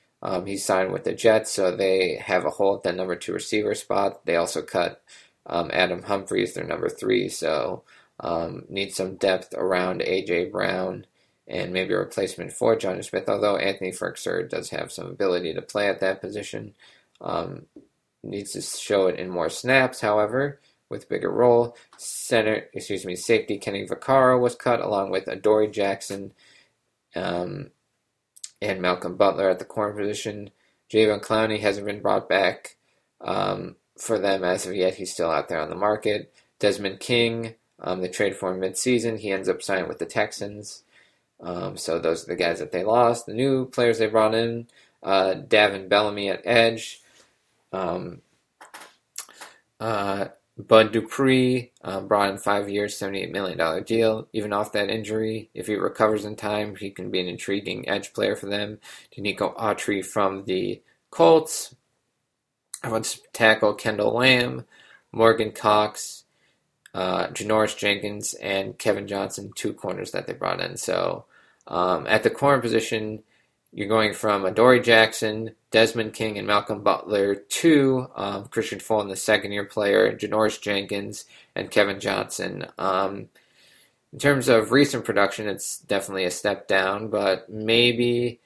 he signed with the Jets, so they have a hole at the number 2 receiver spot. They also cut Adam Humphries, their number 3, so need some depth around A.J. Brown and maybe a replacement for Jonnu Smith, although Anthony Firkser does have some ability to play at that position. Needs to show it in more snaps, however, with bigger role. Safety Kenny Vaccaro was cut, along with Adoree Jackson and Malcolm Butler at the corner position. Javon Clowney hasn't been brought back for them as of yet. He's still out there on the market. Desmond King, they trade for him midseason. He ends up signing with the Texans. So those are the guys that they lost. The new players they brought in, Davin Bellamy at edge, Bud Dupree brought in 5 years, $78 million deal. Even off that injury, if he recovers in time, he can be an intriguing edge player for them. Danico Autry from the Colts. Offensive tackle Kendall Lamb, Morgan Cox, Janoris Jenkins, and Kevin Johnson, two corners that they brought in. So at the corner position, you're going from Adoree Jackson, Desmond King, and Malcolm Butler to Christian Fulton, the second-year player, Janoris Jenkins, and Kevin Johnson. In terms of recent production, it's definitely a step down, but maybe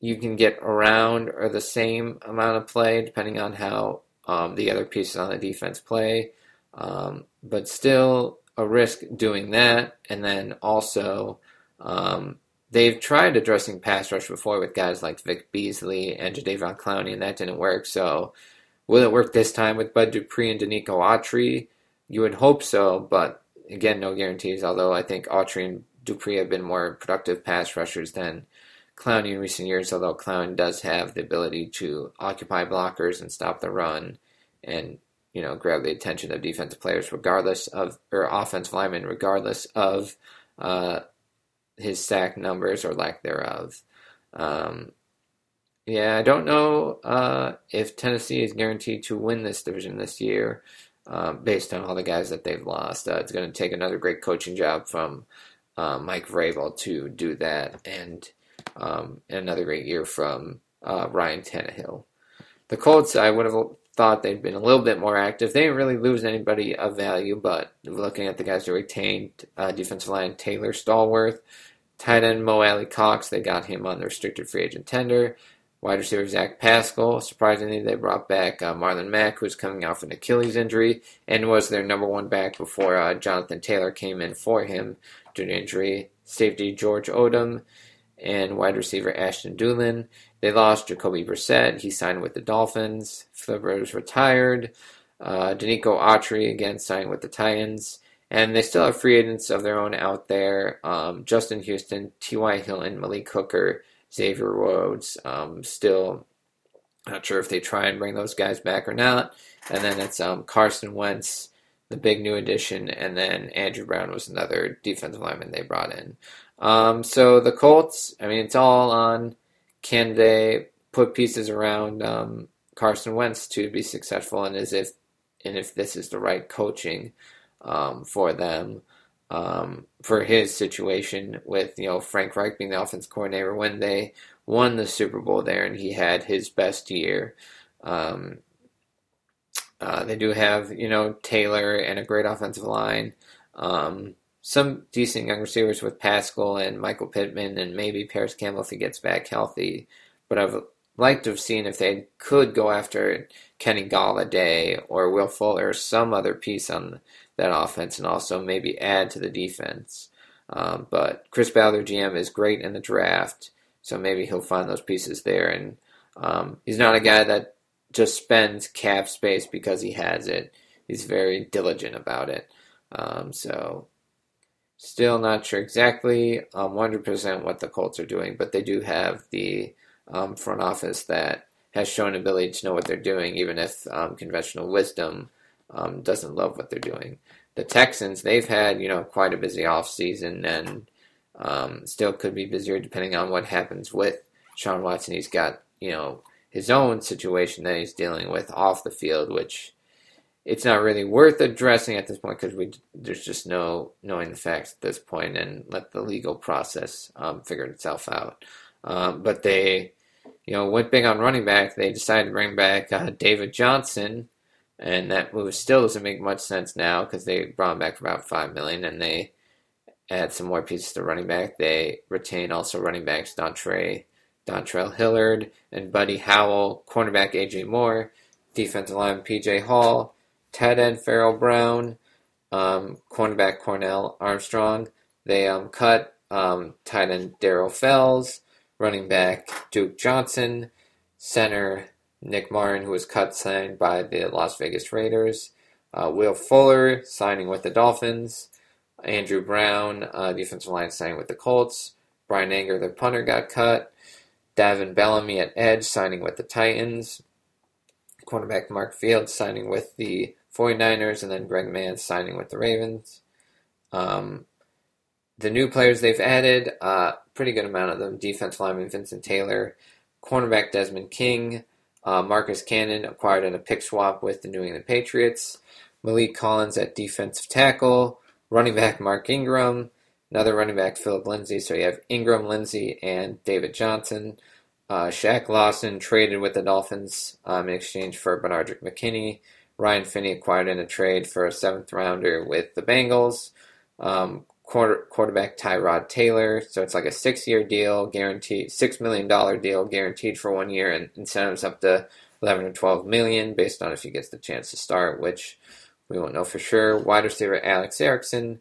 you can get around or the same amount of play depending on how the other pieces on the defense play. But still a risk doing that. And then also they've tried addressing pass rush before with guys like Vic Beasley and Jadeveon Clowney, and that didn't work. So will it work this time with Bud Dupree and Danico Autry? You would hope so, but again, no guarantees, although I think Autry and Dupree have been more productive pass rushers than Clowney in recent years, although Clowney does have the ability to occupy blockers and stop the run and, you know, grab the attention of defensive players regardless of, or offensive linemen regardless of his sack numbers or lack thereof. I don't know if Tennessee is guaranteed to win this division this year based on all the guys that they've lost. It's going to take another great coaching job from Mike Vrabel to do that, and another great year from Ryan Tannehill. The Colts, I would have thought they'd been a little bit more active. They didn't really lose anybody of value, but looking at the guys who retained, defensive line Taylor Stallworth, tight end Mo Alley-Cox, they got him on the restricted free agent tender. Wide receiver Zach Pascal, surprisingly, they brought back Marlon Mack, who's coming off an Achilles injury and was their number one back before Jonathan Taylor came in for him due to injury. Safety George Odom and wide receiver Ashton Doolin. They lost Jacoby Brissett. He signed with the Dolphins. Flipper's retired. Danico Autry, again, signed with the Titans. And they still have free agents of their own out there. Justin Houston, T.Y. Hilton, Malik Hooker, Xavier Rhodes. Still not sure if they try and bring those guys back or not. And then it's Carson Wentz, the big new addition. And then Andrew Brown was another defensive lineman they brought in. So the Colts, I mean, it's all on can they put pieces around Carson Wentz to be successful, and if this is the right coaching for them for his situation with, you know, Frank Reich being the offense coordinator when they won the Super Bowl there and he had his best year. They do have, you know, Taylor and a great offensive line. Some decent young receivers with Pascal and Michael Pittman and maybe Paris Campbell if he gets back healthy. But I've liked to have seen if they could go after Kenny Golladay or Will Fuller or some other piece on that offense and also maybe add to the defense. But Chris Ballard, GM, is great in the draft, so maybe he'll find those pieces there. And he's not a guy that just spends cap space because he has it. He's very diligent about it. Still not sure exactly 100% what the Colts are doing, but they do have the front office that has shown ability to know what they're doing, even if conventional wisdom doesn't love what they're doing. The Texans, they've had, you know, quite a busy offseason and still could be busier depending on what happens with Sean Watson. He's got, you know, his own situation that he's dealing with off the field, which it's not really worth addressing at this point because there's just no knowing the facts at this point, and let the legal process figure itself out. But they, you know, went big on running back. They decided to bring back David Johnson, and that move still doesn't make much sense now because they brought him back for about $5 million, and they add some more pieces to running back. They retain also running backs Dontrell Hilliard and Buddy Howell, cornerback A.J. Moore, defensive lineman P.J. Hall, tight end Farrell Brown, cornerback Cornell Armstrong. They cut tight end Darrell Fells, running back Duke Johnson, center Nick Martin, who was cut, signed by the Las Vegas Raiders, Will Fuller, signing with the Dolphins, Andrew Brown, defensive line, signing with the Colts, Brian Anger, their punter, got cut, Davin Bellamy at edge, signing with the Titans, cornerback Mark Fields, signing with the 49ers, and then Greg Mann signing with the Ravens. The new players they've added, pretty good amount of them. Defense lineman Vincent Taylor, cornerback Desmond King, Marcus Cannon acquired in a pick swap with the New England Patriots, Malik Collins at defensive tackle, running back Mark Ingram, another running back Philip Lindsay. So you have Ingram, Lindsay, and David Johnson. Shaq Lawson traded with the Dolphins in exchange for Bernardrick McKinney. Ryan Finney acquired in a trade for a 7th-rounder with the Bengals. Quarterback Tyrod Taylor, so it's like a 6-year deal, guaranteed, $6 million deal, guaranteed for 1 year, and incentives up to $11 or $12 million based on if he gets the chance to start, which we won't know for sure. Wide receiver Alex Erickson,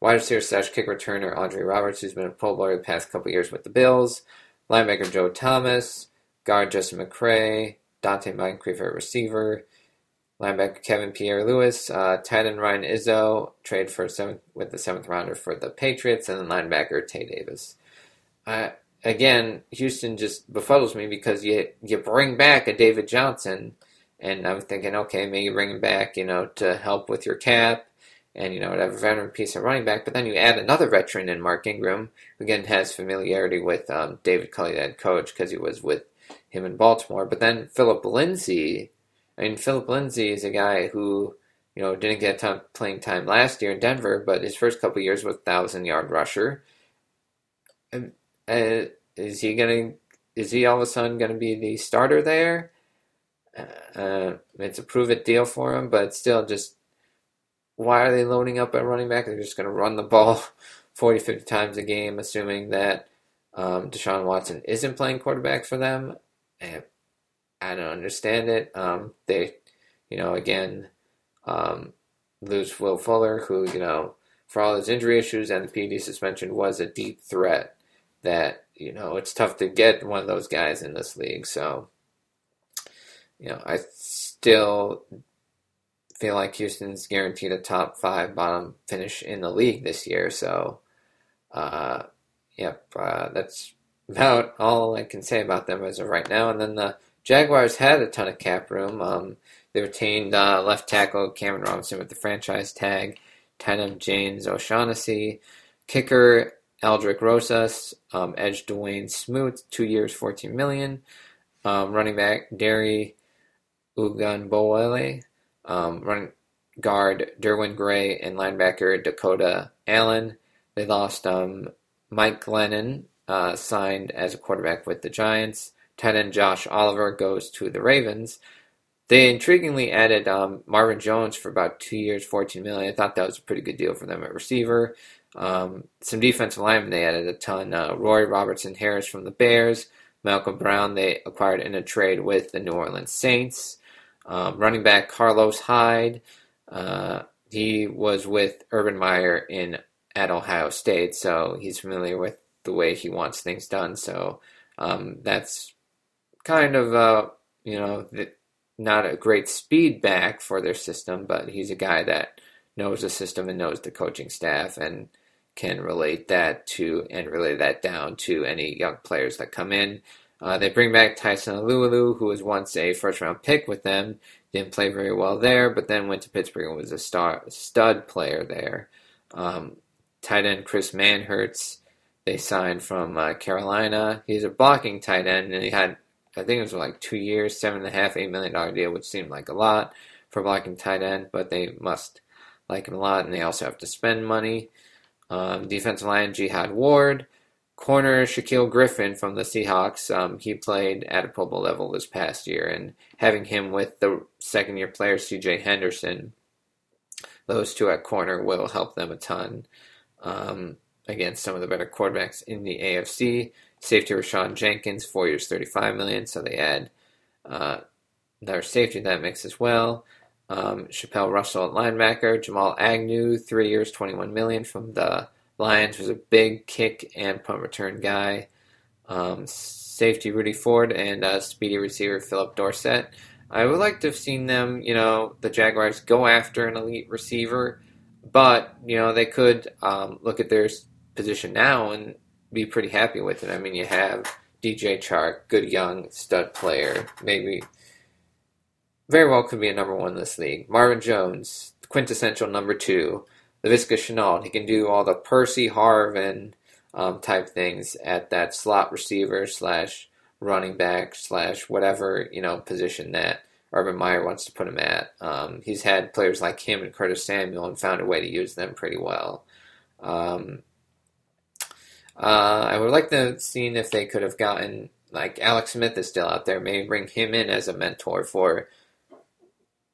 wide receiver / kick returner Andre Roberts, who's been a Pro Bowler the past couple years with the Bills. Linebacker Joe Thomas, guard Justin McCray, Dante Moncrief at receiver, linebacker Kevin Pierre-Louis, tight end Ryan Izzo, trade for the 7th rounder for the Patriots, and then linebacker Tay Davis. Again, Houston just befuddles me because you bring back a David Johnson, and I'm thinking, okay, maybe bring him back, to help with your cap, and have a veteran piece of running back, but then you add another veteran in Mark Ingram, who again has familiarity with David Culley, the head coach, because he was with him in Baltimore. But then Philip Lindsay. Philip Lindsay is a guy who, didn't get playing time last year in Denver, but his first couple years was 1,000-yard rusher. Is he all of a sudden going to be the starter there? It's a prove-it deal for him, but still, just why are they loading up at running back? They're just going to run the ball 40, 50 times a game, assuming that Deshaun Watson isn't playing quarterback for them. I don't understand it. They, again, lose Will Fuller, who, for all his injury issues and the PD suspension, was a deep threat that, it's tough to get one of those guys in this league. So, I still feel like Houston's guaranteed a top 5 bottom finish in the league this year. So, that's about all I can say about them as of right now. And then the Jaguars had a ton of cap room. They retained left tackle Cameron Robinson with the franchise tag, tight end James O'Shaughnessy, kicker Aldrick Rosas, edge Dwayne Smoot, 2 years, $14 million. Running back Derry Uiagbowale, running guard Derwin Gray, and linebacker Dakota Allen. They lost Mike Glennon, signed as a quarterback with the Giants. Tight end Josh Oliver goes to the Ravens. They intriguingly added Marvin Jones for about 2 years, $14 million. I thought that was a pretty good deal for them at receiver. Some defensive linemen, they added a ton. Roy Robertson-Harris from the Bears. Malcolm Brown, they acquired in a trade with the New Orleans Saints. Running back Carlos Hyde. He was with Urban Meyer at Ohio State, so he's familiar with the way he wants things done. So that's kind of, not a great speed back for their system, but he's a guy that knows the system and knows the coaching staff and can relay that down to any young players that come in. They bring back Tyson Alualu, who was once a first-round pick with them, didn't play very well there, but then went to Pittsburgh and was a stud player there. Tight end Chris Manhertz, they signed from Carolina. He's a blocking tight end, and he had, I think it was like 2 years, $7.5 $8 million deal, which seemed like a lot for blocking tight end, but they must like him a lot, and they also have to spend money. Defensive line, Jihad Ward. Corner, Shaquille Griffin from the Seahawks. He played at a Pro Bowl level this past year, and having him with the second-year player, C.J. Henderson, those two at corner will help them a ton against some of the better quarterbacks in the AFC. Safety Rashawn Jenkins, 4 years, $35 million, so they add their safety to that mix as well. Chappelle Russell at linebacker. Jamal Agnew, 3 years, $21 million from the Lions, was a big kick and punt return guy. Safety Rudy Ford and speedy receiver Philip Dorsett. I would like to have seen them, the Jaguars, go after an elite receiver, but, they could look at their position now and be pretty happy with it. I mean, you have DJ Chark, good young stud player. Maybe very well could be a number one in this league. Marvin Jones, quintessential number two. LaVisca Chenault, he can do all the Percy Harvin type things at that slot receiver slash running back slash whatever, you know, position that Urban Meyer wants to put him at. He's had players like him and Curtis Samuel and found a way to use them pretty well. I would like to have seen if they could have gotten, like, Alex Smith is still out there. Maybe bring him in as a mentor for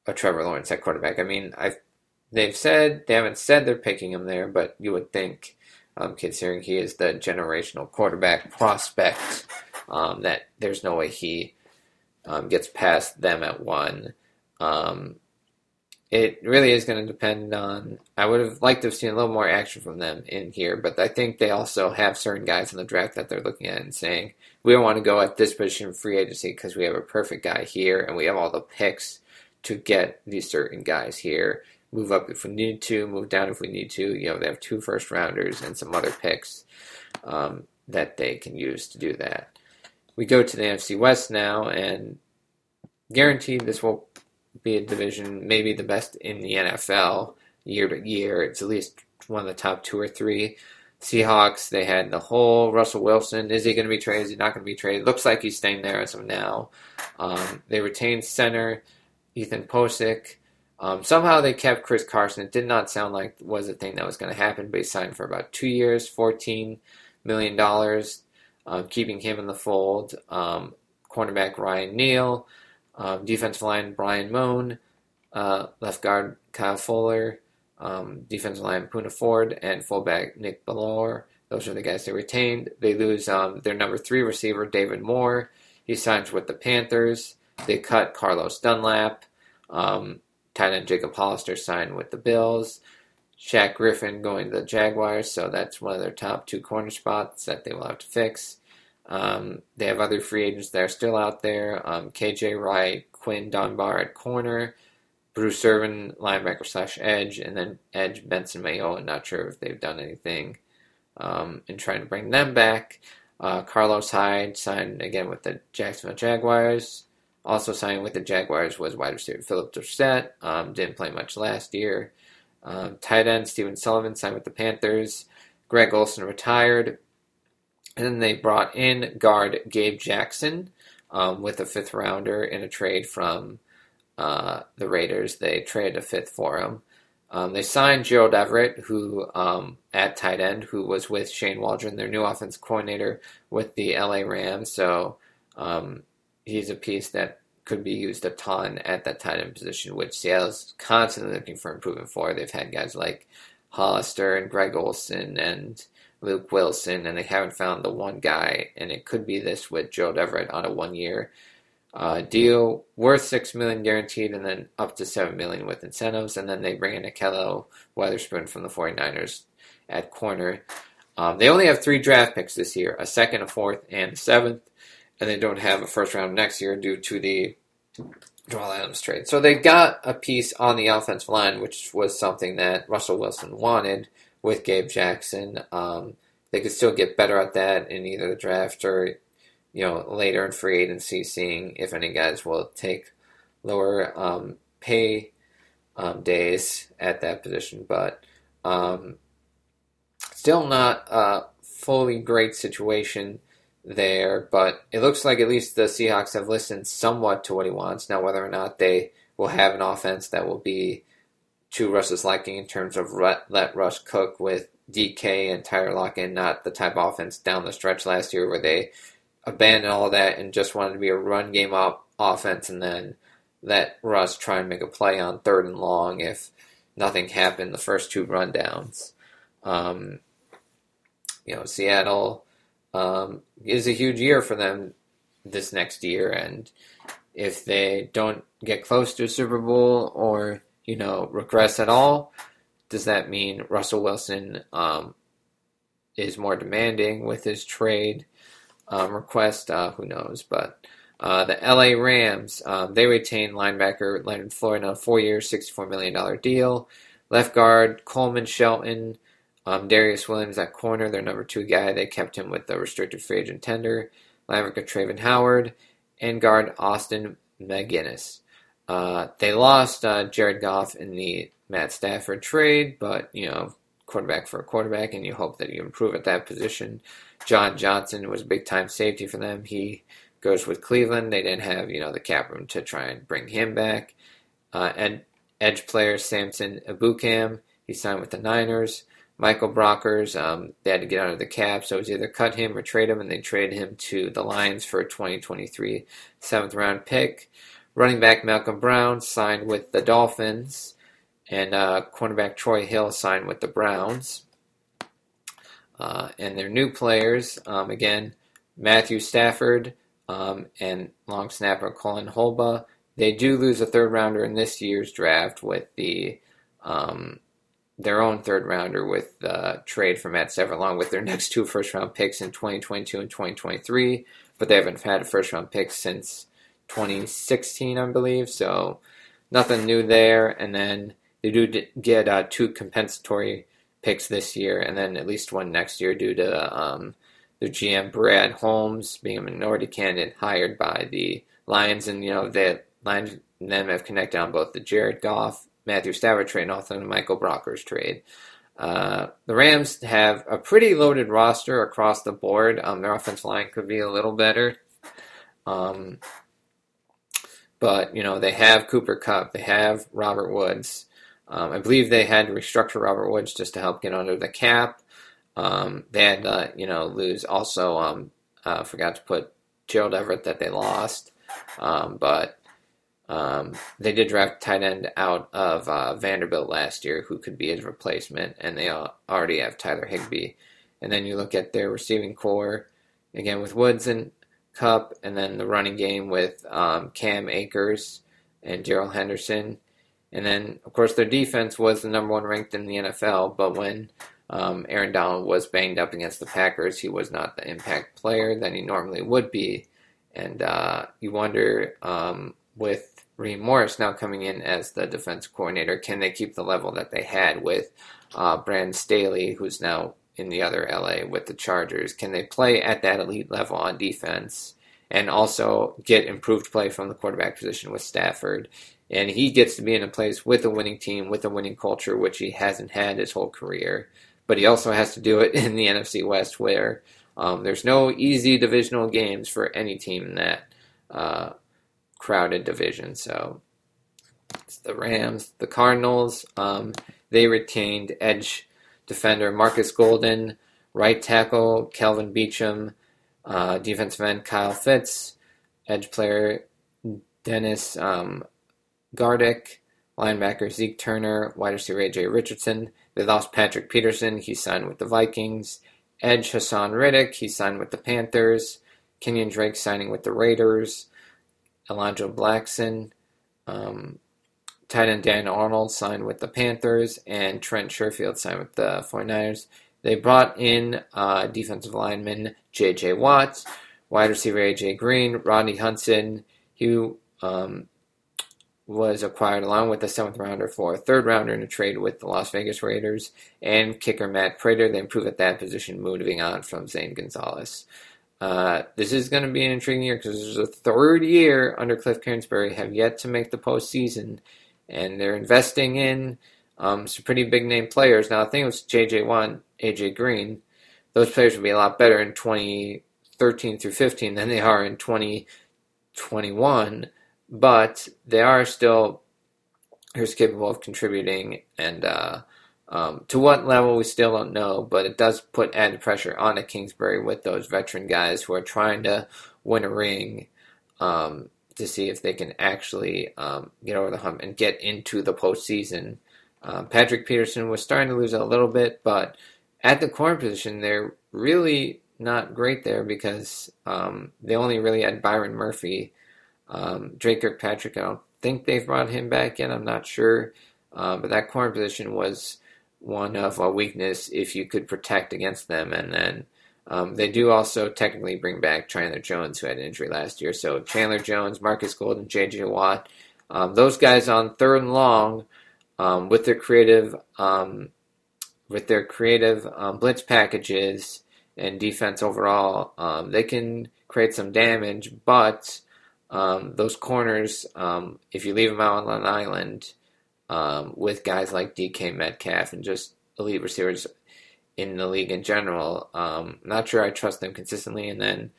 a Trevor Lawrence at quarterback. I mean, they haven't said they're picking him there, but you would think, considering he is the generational quarterback prospect, that there's no way he gets past them at one. It really is going to depend on... I would have liked to have seen a little more action from them in here, but I think they also have certain guys in the draft that they're looking at and saying, we don't want to go at this position free agency because we have a perfect guy here and we have all the picks to get these certain guys here. Move up if we need to, move down if we need to. You know, they have 2 first-rounders and some other picks that they can use to do that. We go to the NFC West now, and guaranteed this will be a division maybe the best in the NFL year to year. It's at least one of the top 2 or 3. Seahawks, they had the whole Russell Wilson. Is he going to be traded? Is he not going to be traded? Looks like he's staying there as of now. They retained center Ethan Posick. Somehow they kept Chris Carson. It did not sound like it was a thing that was going to happen, but he signed for about 2 years, $14 million, keeping him in the fold. Cornerback Ryan Neal, defensive line Brian Moen, left guard Kyle Fuller, defensive line Puna Ford, and fullback Nick Bellore. Those are the guys they retained. They lose their number 3 receiver, David Moore. He signs with the Panthers. They cut Carlos Dunlap. Tight end Jacob Hollister signed with the Bills. Shaq Griffin going to the Jaguars, so that's one of their top 2 corner spots that they will have to fix. They have other free agents that are still out there. KJ Wright, Quinn Dunbar at corner, Bruce Irvin, linebacker slash edge, and then edge Benson Mayoa. Not sure if they've done anything in trying to bring them back. Carlos Hyde signed again with the Jacksonville Jaguars. Also signing with the Jaguars was wide receiver Philip Dorsett. Didn't play much last year. Tight end Steven Sullivan signed with the Panthers. Greg Olsen retired. And then they brought in guard Gabe Jackson with a 5th rounder in a trade from the Raiders. They traded a 5th for him. They signed Gerald Everett, who at tight end, who was with Shane Waldron, their new offensive coordinator with the LA Rams. So... he's a piece that could be used a ton at that tight end position, which Seattle's constantly looking for improvement for. They've had guys like Hollister and Greg Olsen and Luke Wilson, and they haven't found the one guy, and it could be this with Gerald Everett on a 1-year deal worth $6 million guaranteed and then up to $7 million with incentives, and then they bring in Akello Witherspoon from the 49ers at corner. They only have 3 draft picks this year, a 2nd, a 4th, and a 7th. And they don't have a first round next year due to the Jamal Adams trade. So they got a piece on the offensive line, which was something that Russell Wilson wanted with Gabe Jackson. They could still get better at that in either the draft or, you know, later in free agency, seeing if any guys will take lower pay days at that position. But still not a fully great situation there, but it looks like at least the Seahawks have listened somewhat to what he wants. Now, whether or not they will have an offense that will be to Russ's liking in terms of let Russ cook with DK and Tyler Lockett, not the type of offense down the stretch last year where they abandoned all that and just wanted to be a run game up offense and then let Russ try and make a play on 3rd and long if nothing happened the first 2 rundowns. You know, Seattle... is a huge year for them this next year, and if they don't get close to a Super Bowl or, you know, regress at all, does that mean Russell Wilson is more demanding with his trade request? Who knows? But the LA Rams, they retain linebacker Leonard Floyd on a 4-year, $64 million deal. Left guard Coleman Shelton. Darius Williams at corner, their number 2 guy. They kept him with the restricted free agent tender. Linebacker Traven Howard and guard Austin McGinnis. They lost Jared Goff in the Matt Stafford trade, but, you know, quarterback for a quarterback, and you hope that you improve at that position. John Johnson was a big-time safety for them. He goes with Cleveland. They didn't have, you know, the cap room to try and bring him back. And edge player Samson Ebukam, he signed with the Niners. Michael Brockers, they had to get under the cap, so it was either cut him or trade him, and they traded him to the Lions for a 2023 7th-round pick. Running back Malcolm Brown signed with the Dolphins, and cornerback Troy Hill signed with the Browns. And their new players, again, Matthew Stafford and long snapper Colin Holba. They do lose a third-rounder in this year's draft with the their own third-rounder with the trade for Matt Stafford, along with their next two first-round picks in 2022 and 2023, but they haven't had a first-round pick since 2016, I believe, so nothing new there. And then they do get two compensatory picks this year, and then at least one next year due to their GM, Brad Holmes, being a minority candidate hired by the Lions, and, you know, the Lions and them have connected on both the Jared Goff, Matthew Stafford trade, and also the Michael Brockers trade. The Rams have a pretty loaded roster across the board. Their offensive line could be a little better. But, you know, they have Cooper Kupp. They have Robert Woods. I believe they had to restructure Robert Woods just to help get under the cap. They had to, you know, lose also. Forgot to put Gerald Everett that they lost. They did draft tight end out of Vanderbilt last year, who could be his replacement, and they already have Tyler Higbee. And then you look at their receiving core, again with Woods and Kupp, and then the running game with Cam Akers and Darrell Henderson. And then, of course, their defense was the number one ranked in the NFL, but when Aaron Donald was banged up against the Packers, he was not the impact player that he normally would be. And you wonder, with Raheem Morris now coming in as the defense coordinator, can they keep the level that they had with Brandon Staley, who's now in the other LA with the Chargers? Can they play at that elite level on defense and also get improved play from the quarterback position with Stafford? And he gets to be in a place with a winning team, with a winning culture, which he hasn't had his whole career. But he also has to do it in the NFC West, where there's no easy divisional games for any team in that crowded division. So it's the Rams. The Cardinals, they retained edge defender Marcus Golden, right tackle Kelvin Beachum, defensive end Kyle Fitz, edge player Dennis Gardeck, linebacker Zeke Turner, wide receiver A.J. Richardson. They lost Patrick Peterson. He signed with the Vikings. Edge Hassan Riddick. He signed with the Panthers. Kenyon Drake signing with the Raiders. Alonzo Blackson, tight end Dan Arnold signed with the Panthers, and Trent Sherfield signed with the 49ers. They brought in defensive lineman J.J. Watt, wide receiver A.J. Green, Rodney Hudson, who was acquired along with the 7th rounder for a 3rd rounder in a trade with the Las Vegas Raiders, and kicker Matt Prater. They improved at that position, moving on from Zane Gonzalez. This is going to be an intriguing year because this is the third year under Cliff Kingsbury, have yet to make the postseason, and they're investing in some pretty big-name players. Now, I think it was J.J. Watt, A.J. Green. Those players would be a lot better in 2013 through 15 than they are in 2021, but they are still who's capable of contributing, and to what level, we still don't know, but it does put added pressure on Kingsbury with those veteran guys who are trying to win a ring to see if they can actually get over the hump and get into the postseason. Patrick Peterson was starting to lose a little bit, but at the corner position, they're really not great there because they only really had Byron Murphy. Drake Kirkpatrick, I don't think they've brought him back in. I'm not sure. But that corner position was one of a weakness if you could protect against them. And then they do also technically bring back Chandler Jones, who had an injury last year. So Chandler Jones, Marcus Golden, J.J. Watt, those guys on third and long with their creative blitz packages and defense overall, they can create some damage. But Those corners, if you leave them out on an island with guys like DK Metcalf and just elite receivers in the league in general, not sure I trust them consistently. And then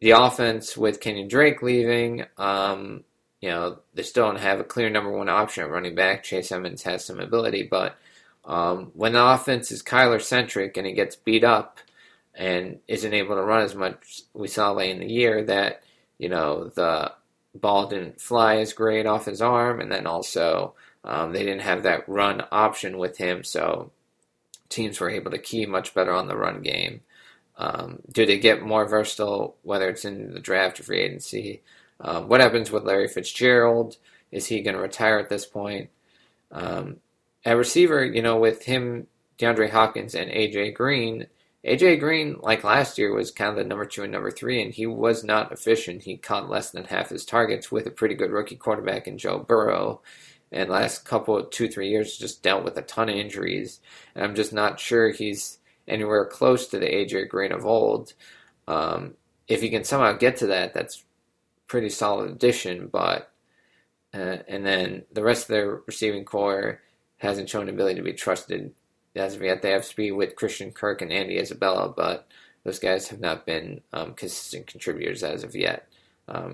the offense with Kenyon Drake leaving, they still don't have a clear number one option at running back. Chase Edmonds has some ability, but when the offense is Kyler-centric and it gets beat up and isn't able to run as much, we saw late in the year that, the ball didn't fly as great off his arm, and then also they didn't have that run option with him, so teams were able to key much better on the run game. Do they get more versatile, whether it's in the draft or free agency? What happens with Larry Fitzgerald? Is he going to retire at this point? At receiver, with him, DeAndre Hopkins, and A.J. Green, like last year, was kind of the number 2 and number 3, and he was not efficient. He caught less than half his targets with a pretty good rookie quarterback in Joe Burrow. And last 2-3 years just dealt with a ton of injuries. And I'm just not sure he's anywhere close to the A.J. Green of old. If he can somehow get to that, that's pretty solid addition. But and then the rest of their receiving core hasn't shown ability to be trusted as of yet. They have speed with Christian Kirk and Andy Isabella, but those guys have not been consistent contributors as of yet.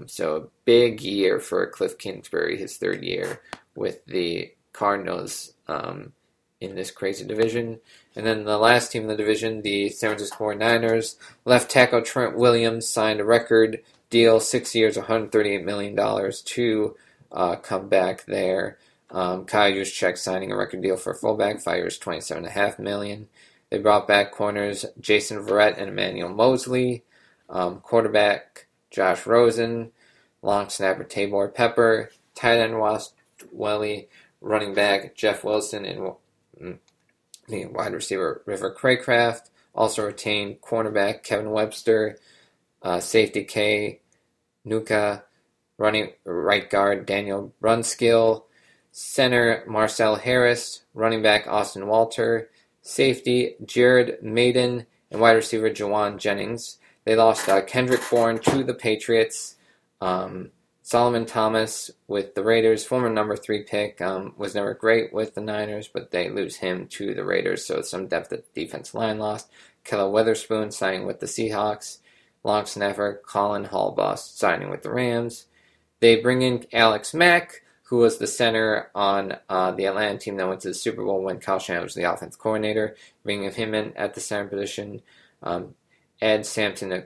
So a big year for Cliff Kingsbury, his third year with the Cardinals in this crazy division. And then the last team in the division, the San Francisco 49ers, left tackle Trent Williams signed a record deal, 6 years, $138 million to come back there. Kyle Juszczyk signing a record deal for fullback, 5 years, $27.5 million. They brought back corners Jason Verrett and Emmanuel Mosley, quarterback Josh Rosen, long snapper Tabor Pepper, tight end Wast Welly, running back Jeff Wilson, and the wide receiver River Craycraft. Also retained cornerback Kevin Webster, safety Kay Nuka, running right guard Daniel Brunskill, center Marcel Harris, running back Austin Walter, safety Jared Maiden, and wide receiver Jawan Jennings. They lost Kendrick Bourne to the Patriots. Solomon Thomas with the Raiders, former number 3 pick, was never great with the Niners, but they lose him to the Raiders, so some depth at the defense line lost. Kella Witherspoon signing with the Seahawks. Long snapper Colin Hallbus signing with the Rams. They bring in Alex Mack, who was the center on the Atlanta team that went to the Super Bowl when Kyle Shanahan was the offense coordinator, bringing him in at the center position. Ed Sampson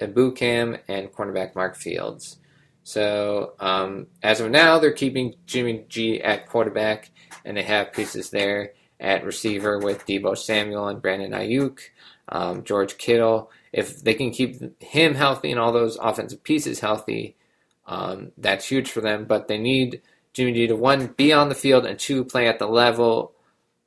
Ebukam and cornerback Mark Fields. So as of now, they're keeping Jimmy G at quarterback, and they have pieces there at receiver with Deebo Samuel and Brandon Ayuk, George Kittle. If they can keep him healthy and all those offensive pieces healthy, that's huge for them. But they need Jimmy G to, 1, be on the field, and 2, play at the level,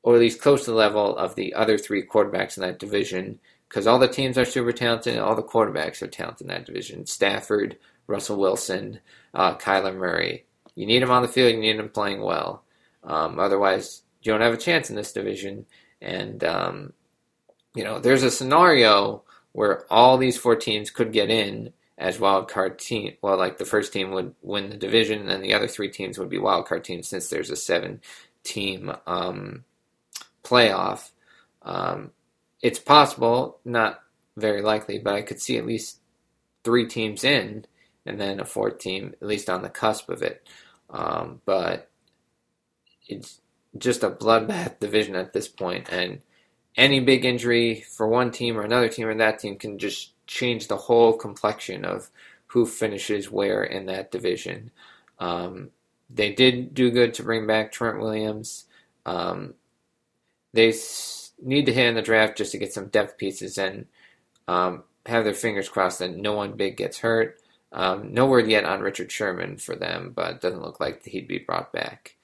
or at least close to the level, of the other 3 quarterbacks in that division. Because all the teams are super talented, and all the quarterbacks are talented in that division. Stafford, Russell Wilson, Kyler Murray. You need them on the field, you need them playing well. Otherwise, you don't have a chance in this division. And, there's a scenario where all these 4 teams could get in as wild-card team. Well, like the first team would win the division, and then the other 3 teams would be wild-card teams since there's a 7-team playoff. It's possible, not very likely, but I could see at least 3 teams in, and then a 4th team at least on the cusp of it. But it's just a bloodbath division at this point, and any big injury for one team or another team or that team can just change the whole complexion of who finishes where in that division. They did do good to bring back Trent Williams. They need to hit in the draft just to get some depth pieces and have their fingers crossed that no one big gets hurt. No word yet on Richard Sherman for them, but it doesn't look like he'd be brought back.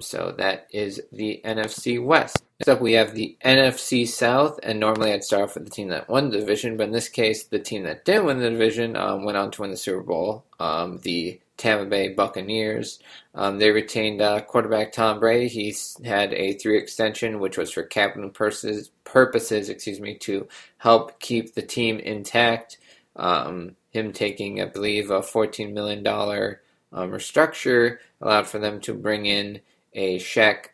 So that is the NFC West. Next up, we have the NFC South, and normally I'd start off with the team that won the division, but in this case, the team that didn't win the division went on to win the Super Bowl, the Tampa Bay Buccaneers. They retained quarterback Tom Brady. He had a 3-year extension, which was for capital purposes to help keep the team intact. him taking, I believe, a $14 million restructure allowed for them to bring back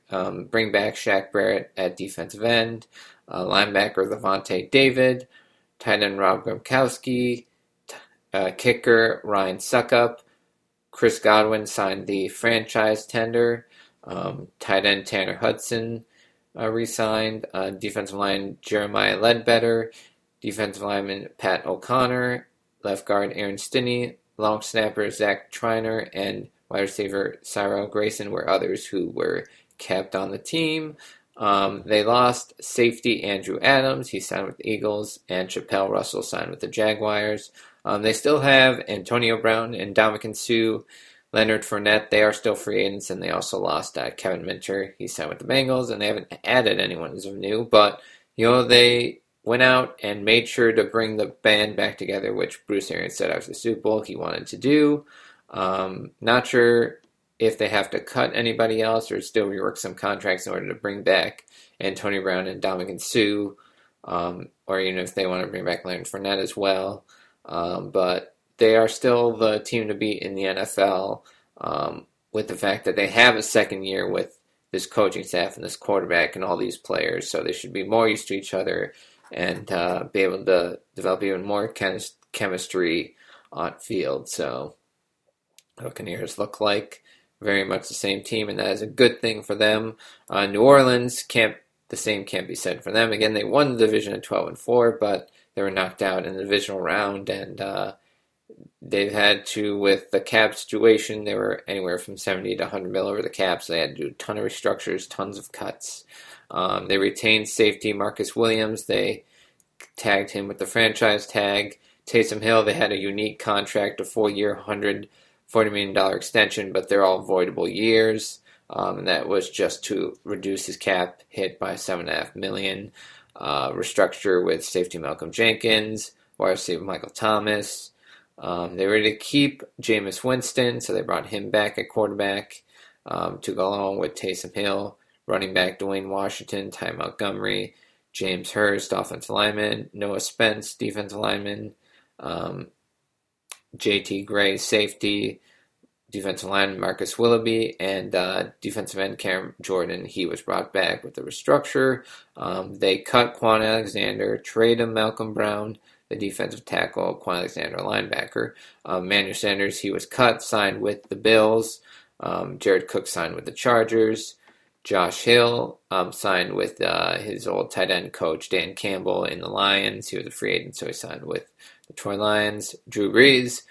Shaq Barrett at defensive end, linebacker Levante David, tight end Rob Gronkowski, kicker Ryan Suckup. Chris Godwin signed the franchise tender. Tight end Tanner Hudson re-signed. Defensive line Jeremiah Ledbetter. Defensive lineman Pat O'Connor. Left guard Aaron Stinney. Long snapper Zach Treiner. And wide receiver Cyril Grayson were others who were kept on the team. They lost safety Andrew Adams. He signed with the Eagles. And Chappelle Russell signed with the Jaguars. They still have Antonio Brown and Ndamukong Suh, Leonard Fournette. They are still free agents, and they also lost Kevin Minter. He signed with the Bengals, and they haven't added anyone as of new. But, they went out and made sure to bring the band back together, which Bruce Arians said after the Super Bowl he wanted to do. Not sure if they have to cut anybody else or still rework some contracts in order to bring back Antonio Brown and Ndamukong Suh, or even if they want to bring back Leonard Fournette as well. But they are still the team to beat in the NFL, with the fact that they have a second year with this coaching staff and this quarterback and all these players, so they should be more used to each other and be able to develop even more chemistry on field. So the Buccaneers look like very much the same team, and that is a good thing for them. New Orleans, the same can't be said for them. Again, they won the division at 12-4, but they were knocked out in the divisional round, and they've had to, with the cap situation, they were anywhere from 70 to 100 mil over the cap, so they had to do a ton of restructures, tons of cuts. They retained safety Marcus Williams. They tagged him with the franchise tag. Taysom Hill, they had a unique contract, a 4-year, $140 million extension, but they're all voidable years, and that was just to reduce his cap hit by $7.5 million. Restructure with safety Malcolm Jenkins, wide receiver Michael Thomas. They were to keep Jameis Winston, so they brought him back at quarterback to go along with Taysom Hill, running back Dwayne Washington, Ty Montgomery, James Hurst, offensive lineman, Noah Spence, defensive lineman, JT Gray, safety, defensive lineman Marcus Willoughby, and defensive end Cam Jordan. He was brought back with the restructure. They cut Quan Alexander, traded Malcolm Brown, the defensive tackle, Quan Alexander, linebacker. Emmanuel Sanders, he was cut, signed with the Bills. Jared Cook signed with the Chargers. Josh Hill signed with his old tight end coach, Dan Campbell, in the Lions. He was a free agent, so he signed with the Detroit Lions. Drew Brees,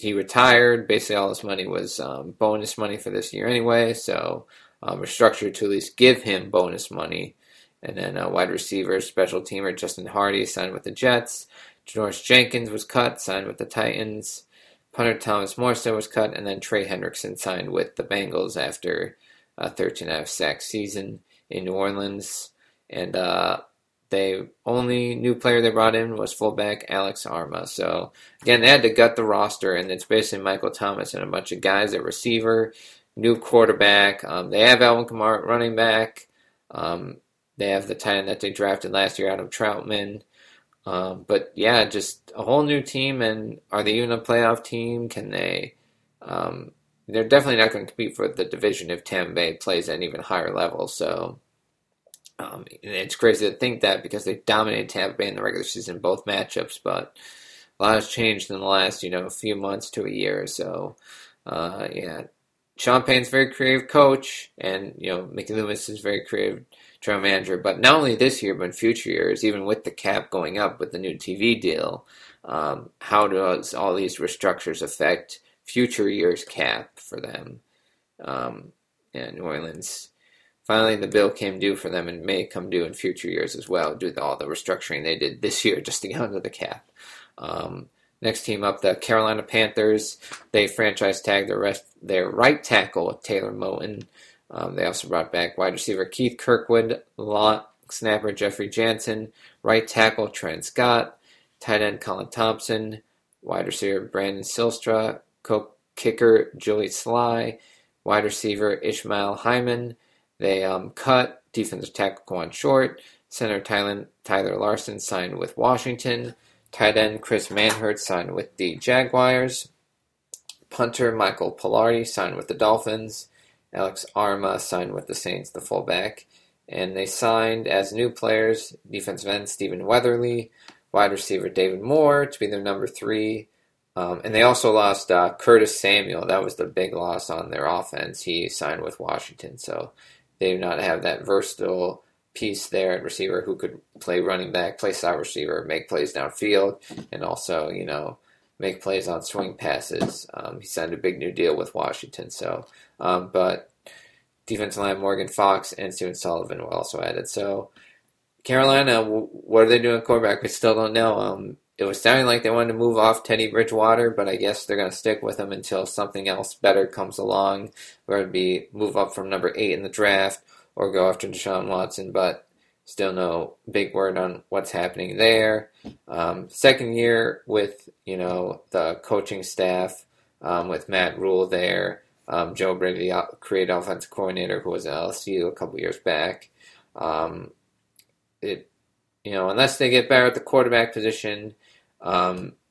he retired. Basically, all his money was bonus money for this year anyway, so restructured to at least give him bonus money. And then wide receiver, special teamer Justin Hardy signed with the Jets. Janoris Jenkins was cut, signed with the Titans. Punter Thomas Morstead was cut, and then Trey Hendrickson signed with the Bengals after a 13.5 sack season in New Orleans. And the only new player they brought in was fullback Alex Arma. So, again, they had to gut the roster, and it's basically Michael Thomas and a bunch of guys at receiver, new quarterback. They have Alvin Kamara running back. They have the tight end that they drafted last year, Adam Troutman. But, yeah, just a whole new team, and are they even a playoff team? Can they they're definitely not going to compete for the division if Tampa Bay plays at an even higher level, so... it's crazy to think that because they dominated Tampa Bay in the regular season in both matchups, but a lot has changed in the last, few months to a year or so. Yeah. Sean Payne's a very creative coach, and, Mickey Loomis is a very creative general manager, but not only this year, but in future years, even with the cap going up with the new TV deal, how does all these restructures affect future years' cap for them? Yeah, New Orleans... Finally, the bill came due for them and may come due in future years as well due to all the restructuring they did this year just to get under the cap. Next team up, the Carolina Panthers. They franchise tagged their right tackle, Taylor Moton. They also brought back wide receiver Keith Kirkwood, long snapper Jeffrey Jansen, right tackle Trent Scott, tight end Colin Thompson, wide receiver Brandon Silstra, kicker Joey Sly, wide receiver Ishmael Hyman. They cut defensive tackle Quan Short, center Tyler Larson signed with Washington, tight end Chris Manherd signed with the Jaguars. Punter Michael Pilardi signed with the Dolphins. Alex Arma signed with the Saints, the fullback. And they signed as new players defensive end Stephen Weatherly, wide receiver David Moore to be their number 3. And they also lost Curtis Samuel. That was the big loss on their offense. He signed with Washington. So they do not have that versatile piece there at receiver who could play running back, play side receiver, make plays downfield, and also, you know, make plays on swing passes. He signed a big new deal with Washington. So, but defensive line Morgan Fox and Steven Sullivan were also added. So Carolina, what are they doing at quarterback? We still don't know. It was sounding like they wanted to move off Teddy Bridgewater, but I guess they're going to stick with him until something else better comes along, where it would be move up from number 8 in the draft or go after Deshaun Watson, but still no big word on what's happening there. Second year with, you know, the coaching staff, with Matt Rule there. Joe Brady, creative offensive coordinator who was at LSU a couple years back. You know, unless they get better at the quarterback position,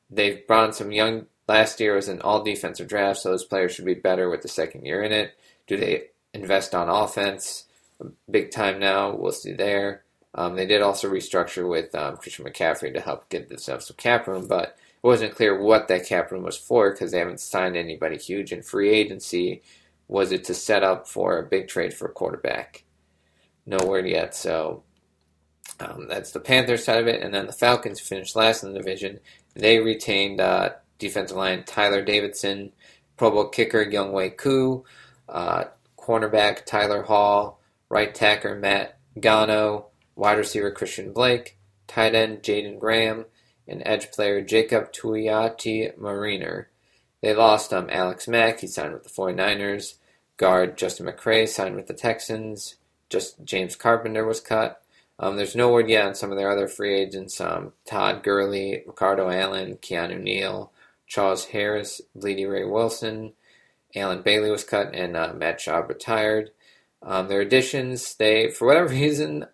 they've brought in some young. Last year was an all-defensive draft, so those players should be better with the second year in it. Do they invest on offense? Big time now. We'll see there. They did also restructure with Christian McCaffrey to help give themselves some cap room, but it wasn't clear what that cap room was for because they haven't signed anybody huge in free agency. Was it to set up for a big trade for a quarterback? No word yet, so... that's the Panthers side of it. And then the Falcons finished last in the division. They retained defensive line Tyler Davidson, Pro Bowl kicker Younghoe Koo, cornerback Tyler Hall, right tackle Matt Gano, wide receiver Christian Blake, tight end Jaden Graham, and edge player Jacob Tuiati-Mariner. They lost Alex Mack. He signed with the 49ers. Guard Justin McCray signed with the Texans. Just James Carpenter was cut. There's no word yet on some of their other free agents. Todd Gurley, Ricardo Allen, Keanu Neal, Charles Harris, Bleedy Ray Wilson, Alan Bailey was cut, and Matt Schaub retired. Their additions, they, for whatever reason,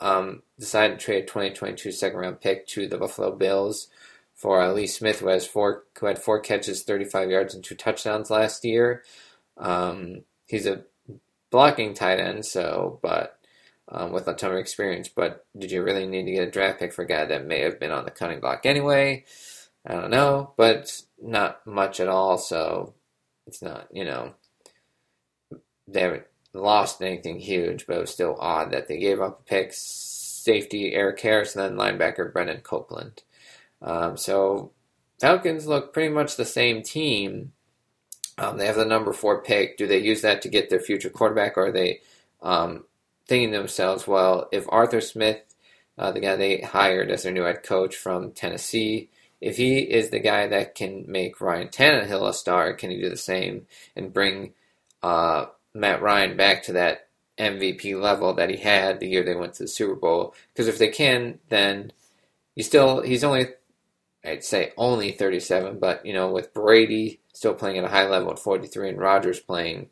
decided to trade a 2022 second-round pick to the Buffalo Bills for Lee Smith, who had 4 catches, 35 yards, and 2 touchdowns last year. He's a blocking tight end, so, but... with a ton of experience, but did you really need to get a draft pick for a guy that may have been on the cutting block anyway? I don't know, but it's not much at all, so it's not, you know, they haven't lost anything huge, but it was still odd that they gave up a pick. Safety Eric Harris, and then linebacker Brennan Copeland. So Falcons look pretty much the same team. They have the number 4 pick. Do they use that to get their future quarterback, or are they... thinking to themselves, well, if Arthur Smith, the guy they hired as their new head coach from Tennessee, if he is the guy that can make Ryan Tannehill a star, can he do the same and bring Matt Ryan back to that MVP level that he had the year they went to the Super Bowl? Because if they can, then he's only, I'd say only 37, but, you know, with Brady still playing at a high level at 43 and Rodgers playing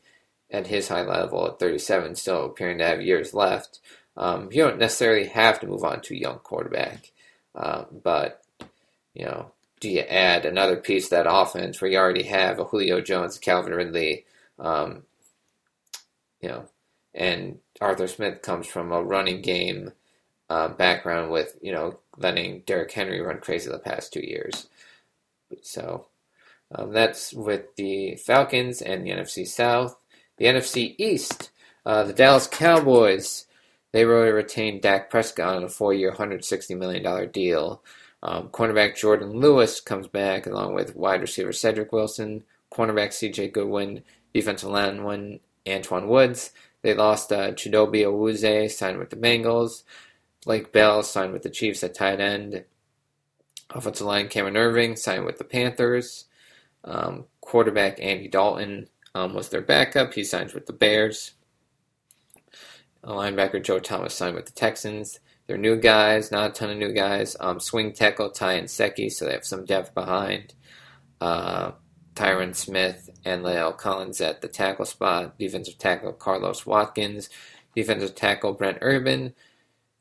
at his high level at 37, still appearing to have years left. You don't necessarily have to move on to a young quarterback. But, you know, do you add another piece to that offense where you already have a Julio Jones, Calvin Ridley, you know, and Arthur Smith comes from a running game background with, you know, letting Derrick Henry run crazy the past 2 years. So that's with the Falcons and the NFC South. The NFC East, the Dallas Cowboys, they really retained Dak Prescott on a 4-year, $160 million deal. Cornerback Jordan Lewis comes back along with wide receiver Cedric Wilson, cornerback CJ Goodwin, defensive lineman Antoine Woods. They lost Chidobe Awuzie, signed with the Bengals. Blake Bell signed with the Chiefs at tight end. Offensive line Cameron Irving signed with the Panthers. Quarterback Andy Dalton was their backup. He signs with the Bears. Linebacker Joe Thomas signed with the Texans. They're new guys, not a ton of new guys. Swing tackle Ty and Secchi, so they have some depth behind. Tyron Smith and La'el Collins at the tackle spot. Defensive tackle Carlos Watkins. Defensive tackle Brent Urban.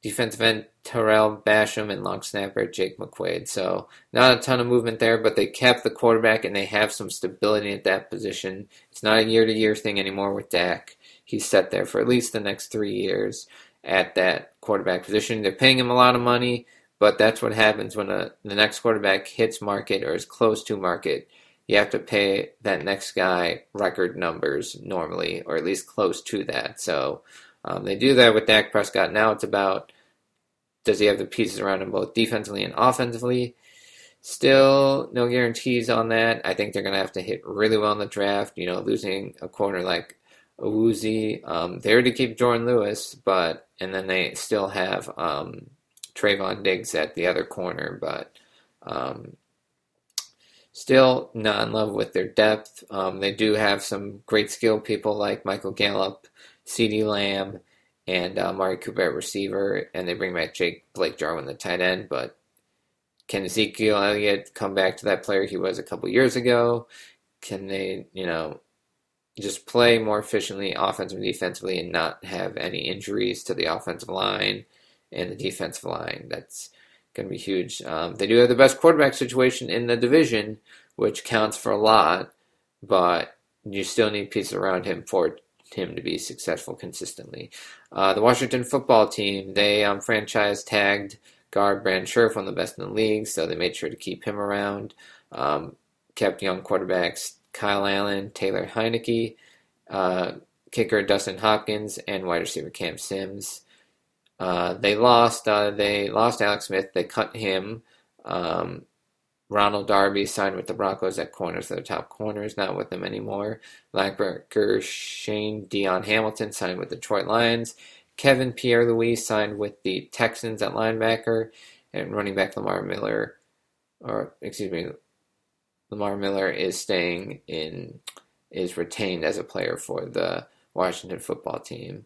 Defensive end Terrell Basham, and long snapper Jake McQuaid. So not a ton of movement there, but they kept the quarterback and they have some stability at that position. It's not a year-to-year thing anymore with Dak. He's set there for at least the next 3 years at that quarterback position. They're paying him a lot of money, but that's what happens when the next quarterback hits market or is close to market. You have to pay that next guy record numbers normally, or at least close to that. So they do that with Dak Prescott. Now it's about, does he have the pieces around him both defensively and offensively? Still no guarantees on that. I think they're going to have to hit really well in the draft. You know, losing a corner like Awuzie. They already keep Jordan Lewis, and then they still have Trayvon Diggs at the other corner, but still not in love with their depth. They do have some great skilled people like Michael Gallup, CeeDee Lamb, and Amari Cooper at receiver, and they bring back Blake Jarwin, the tight end. But can Ezekiel Elliott come back to that player he was a couple years ago? Can they, just play more efficiently offensively and defensively and not have any injuries to the offensive line and the defensive line? That's going to be huge. They do have the best quarterback situation in the division, which counts for a lot, but you still need pieces around him for him to be successful consistently. The Washington football team, they franchise tagged guard Brandon Scherff, one of the best in the league, so they made sure to keep him around. Kept young quarterbacks Kyle Allen, Taylor Heineke, kicker Dustin Hopkins, and wide receiver Cam Sims. They lost Alex Smith. They cut him. Ronald Darby signed with the Broncos at corner, so the top corner is not with them anymore. Linebacker Dion Hamilton signed with the Detroit Lions. Kevin Pierre-Louis signed with the Texans at linebacker. And running back Lamar Miller is retained as a player for the Washington football team.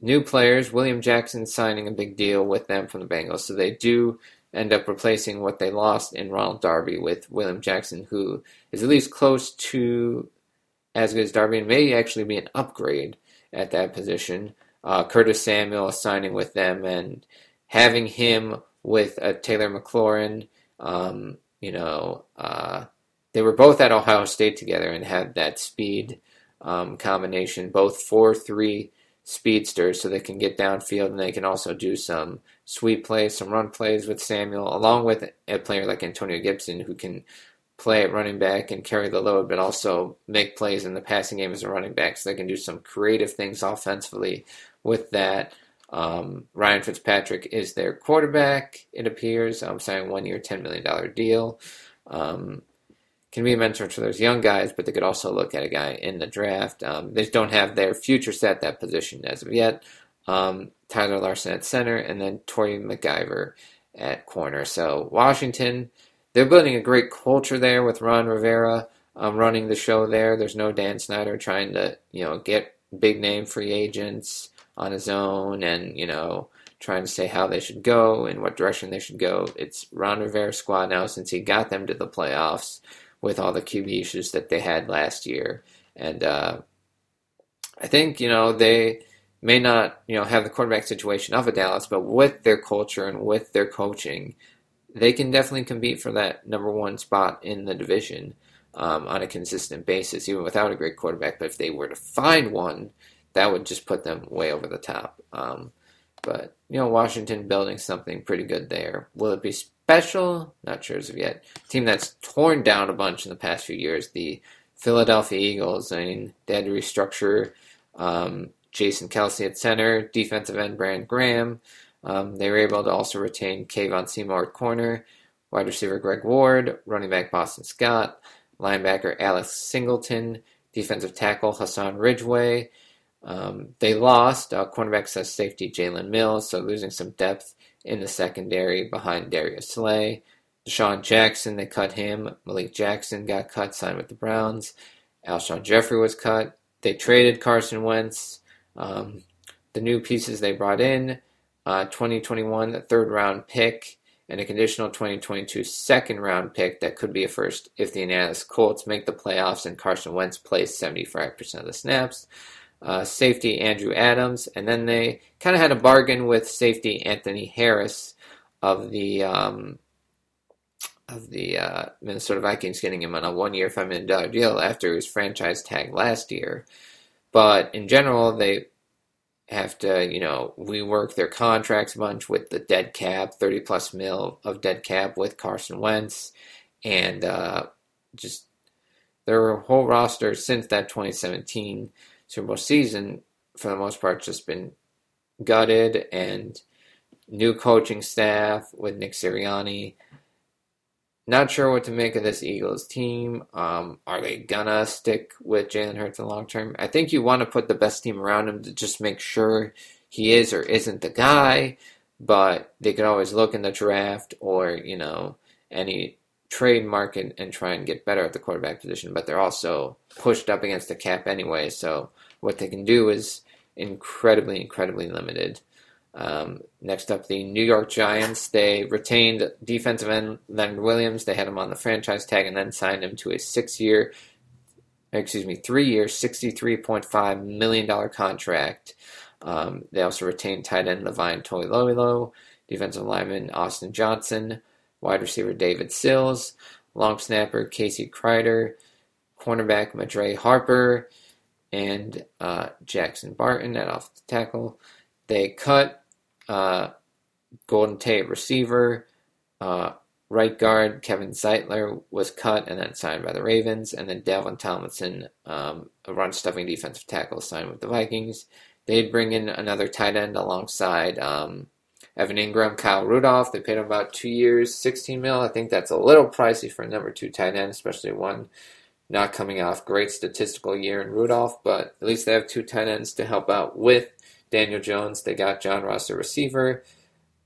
New players, William Jackson signing a big deal with them from the Bengals, so they do end up replacing what they lost in Ronald Darby with William Jackson, who is at least close to as good as Darby and may actually be an upgrade at that position. Curtis Samuel signing with them, and having him with Taylor McLaurin, they were both at Ohio State together and had that speed combination, both 4-3 speedsters, so they can get downfield, and they can also do some sweep plays, some run plays with Samuel, along with a player like Antonio Gibson, who can play at running back and carry the load, but also make plays in the passing game as a running back, so they can do some creative things offensively with that. Ryan Fitzpatrick is their quarterback, it appears. I'm signing a one-year, $10 million deal. Can be a mentor to those young guys, but they could also look at a guy in the draft. They don't have their future set at that position as of yet. Tyler Larson at center, and then Torrey McIver at corner. So Washington, they're building a great culture there with Ron Rivera running the show there. There's no Dan Snyder trying to, get big-name free agents on his own and, trying to say how they should go and what direction they should go. It's Ron Rivera's squad now since he got them to the playoffs with all the QB issues that they had last year. And I think, they may not, have the quarterback situation of a Dallas, but with their culture and with their coaching, they can definitely compete for that number one spot in the division on a consistent basis, even without a great quarterback. But if they were to find one, that would just put them way over the top. But, Washington building something pretty good there. Will it be special? Not sure as of yet. Team that's torn down a bunch in the past few years, the Philadelphia Eagles. I mean, they had to restructure Jason Kelce at center, defensive end Brandon Graham. They were able to also retain Kayvon Seymour at corner, wide receiver Greg Ward, running back Boston Scott, linebacker Alex Singleton, defensive tackle Hassan Ridgeway. They lost cornerback safety Jalen Mills, so losing some depth in the secondary behind Darius Slay. Deshaun Jackson, they cut him. Malik Jackson got cut, signed with the Browns. Alshon Jeffrey was cut. They traded Carson Wentz. The new pieces they brought in, 2021 third-round pick and a conditional 2022 second-round pick that could be a first if the Indianapolis Colts make the playoffs and Carson Wentz plays 75% of the snaps. safety Andrew Adams, and then they kind of had a bargain with safety Anthony Harris of the Minnesota Vikings, getting him on a one-year $5 million deal after his franchise tag last year. But in general, they have to, rework their contracts a bunch with the dead cap, 30-plus mil of dead cap with Carson Wentz, and just their whole roster since that 2017 Super Bowl season, for the most part, just been gutted, and new coaching staff with Nick Sirianni. Not sure what to make of this Eagles team. Are they gonna stick with Jalen Hurts in the long term? I think you want to put the best team around him to just make sure he is or isn't the guy, but they can always look in the draft or, any trade market and try and get better at the quarterback position, but they're also pushed up against the cap anyway, so what they can do is incredibly, incredibly limited. Next up, the New York Giants. They retained defensive end Leonard Williams. They had him on the franchise tag and then signed him to a 3-year, $63.5 million contract. They also retained tight end Levine Toilolo, defensive lineman Austin Johnson, wide receiver David Sills, long snapper Casey Kreider, cornerback Madre Harper, and Jackson Barton at off the tackle. They cut Golden Tate receiver, right guard Kevin Zeitler was cut and then signed by the Ravens, and then Dalvin Tomlinson, a run-stuffing defensive tackle, signed with the Vikings. They bring in another tight end alongside Evan Ingram, Kyle Rudolph. They paid him about 2 years, $16 million. I think that's a little pricey for a number two tight end, especially one not coming off great statistical year in Rudolph, but at least they have two tight ends to help out with Daniel Jones. They got John Ross, a receiver,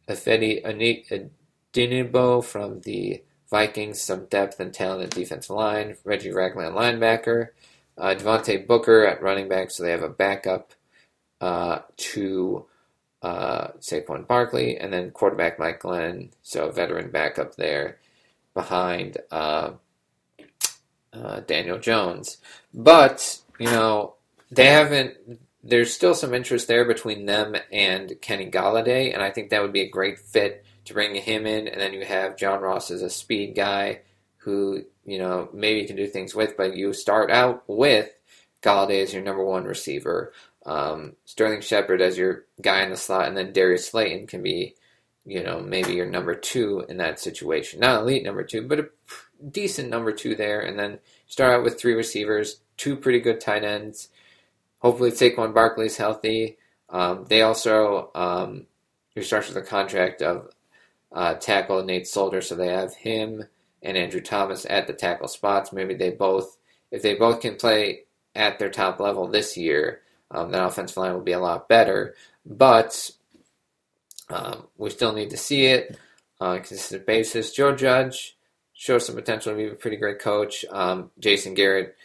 Ifeanyi Adeniyi from the Vikings, some depth and talent at defensive line, Reggie Ragland, linebacker, Devontae Booker at running back, so they have a backup to Saquon Barkley, and then quarterback Mike Glenn, so a veteran backup there behind Daniel Jones. But, they haven't... There's still some interest there between them and Kenny Golladay, and I think that would be a great fit to bring him in. And then you have John Ross as a speed guy who, maybe you can do things with, but you start out with Golladay as your number one receiver, Sterling Shepard as your guy in the slot, and then Darius Slayton can be, maybe your number two in that situation. Not elite number two, but a decent number two there. And then start out with three receivers, two pretty good tight ends. Hopefully Saquon Barkley's healthy. They also restructured the contract of tackle Nate Solder, so they have him and Andrew Thomas at the tackle spots. Maybe if they both can play at their top level this year, that offensive line will be a lot better. But we still need to see it on a consistent basis. Joe Judge shows some potential to be a pretty great coach. Jason Garrett,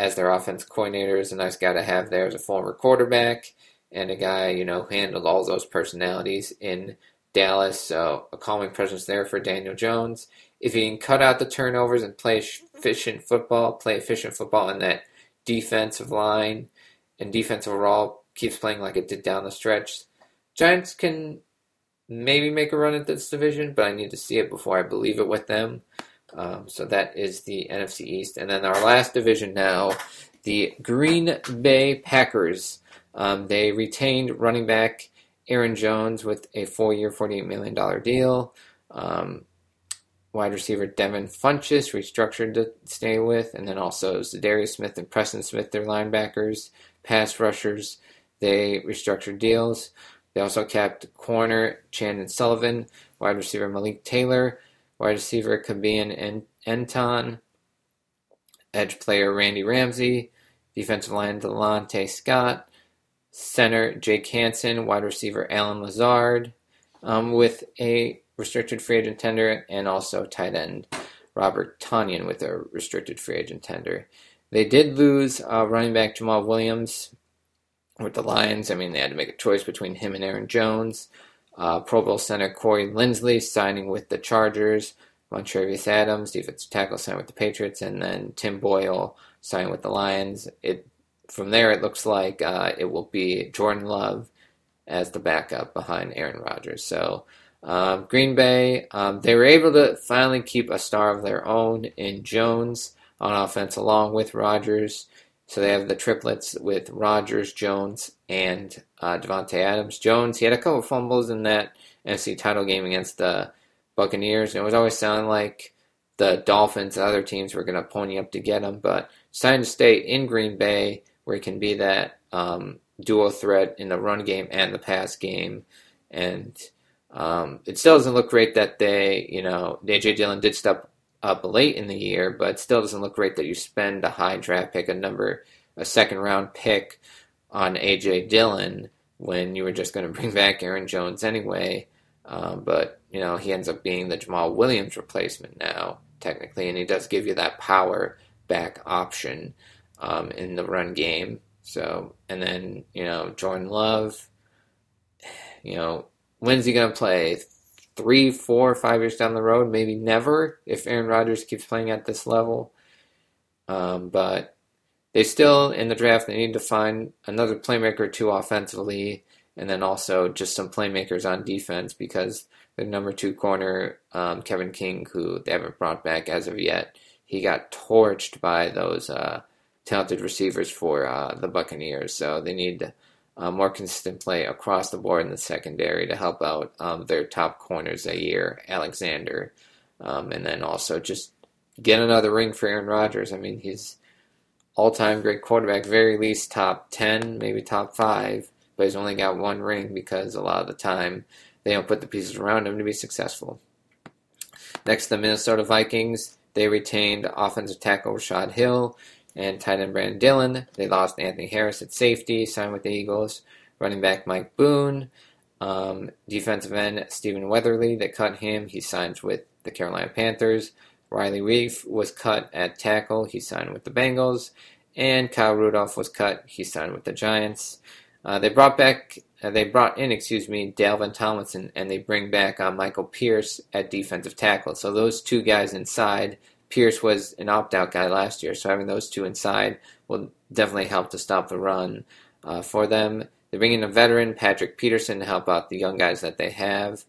as their offense coordinator, is a nice guy to have there as a former quarterback and a guy, who handled all those personalities in Dallas. So a calming presence there for Daniel Jones. If he can cut out the turnovers and play efficient football, and that defensive line and defense overall keeps playing like it did down the stretch, Giants can maybe make a run at this division, but I need to see it before I believe it with them. So that is the NFC East. And then our last division now, the Green Bay Packers. They retained running back Aaron Jones with a 4-year, $48 million deal. Wide receiver Devin Funchess restructured to stay with. And then also Zadarius Smith and Preston Smith, their linebackers, pass rushers. They restructured deals. They also kept corner Chandon Sullivan, wide receiver Malik Taylor, wide receiver Kabeen Enton, edge player Randy Ramsey, defensive line Delonte Scott, center Jake Hansen, wide receiver Alan Lazard, with a restricted free agent tender, and also tight end Robert Tonyan with a restricted free agent tender. They did lose running back Jamal Williams with the Lions. They had to make a choice between him and Aaron Jones. Pro Bowl center Corey Lindsley signing with the Chargers. Montrevious Adams, defensive tackle, signed with the Patriots. And then Tim Boyle signed with the Lions. It From there, it looks like it will be Jordan Love as the backup behind Aaron Rodgers. So Green Bay, they were able to finally keep a star of their own in Jones on offense along with Rodgers. So they have the triplets with Rodgers, Jones, and Devontae Adams. Jones, he had a couple fumbles in that NFC title game against the Buccaneers, and it was always sounding like the Dolphins and other teams were going to pony up to get him, but decided to stay in Green Bay where he can be that dual threat in the run game and the pass game. And it still doesn't look great that they, you know, A.J. Dillon did step up late in the year, but it still doesn't look great that you spend a high draft pick, a second-round pick on A.J. Dillon when you were just going to bring back Aaron Jones anyway. But, you know, he ends up being the Jamal Williams replacement now, technically, and he does give you that power back option in the run game. So, and then, you know, Jordan Love, you know, when's he going to play? 3, 4, 5 years down the road? Maybe never if Aaron Rodgers keeps playing at this level. But they still, in the draft, they need to find another playmaker or two offensively, and then also just some playmakers on defense because the number two corner, Kevin King, who they haven't brought back as of yet, he got torched by those talented receivers for the Buccaneers. So they need more consistent play across the board in the secondary to help out their top corners that year, Alexander. And then also just get another ring for Aaron Rodgers. I mean, he's all-time great quarterback, very least top 10, maybe top 5. But he's only got one ring because a lot of the time they don't put the pieces around him to be successful. Next, the Minnesota Vikings. They retained offensive tackle Rashad Hill and tight end Brandon Dillon. They lost Anthony Harris at safety, signed with the Eagles. Running back Mike Boone. Defensive end Stephen Weatherly, they cut him. He signs with the Carolina Panthers. Riley Reif was cut at tackle. He signed with the Bengals. And Kyle Rudolph was cut. He signed with the Giants. They brought in Dalvin Tomlinson, and they bring back Michael Pierce at defensive tackle. So those two guys inside, Pierce was an opt-out guy last year, so having those two inside will definitely help to stop the run for them. They bring in a veteran, Patrick Peterson, to help out the young guys that they have.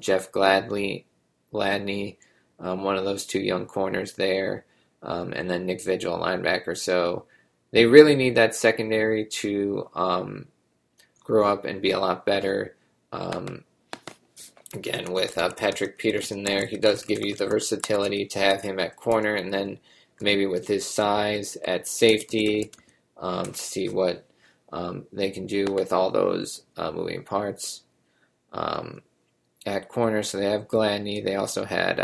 Jeff Gladney, one of those two young corners there, and then Nick Vigil, linebacker. So they really need that secondary to grow up and be a lot better. Again, with Patrick Peterson there, he does give you the versatility to have him at corner, and then maybe with his size at safety to see what they can do with all those moving parts at corner. So they have Gladney. They also had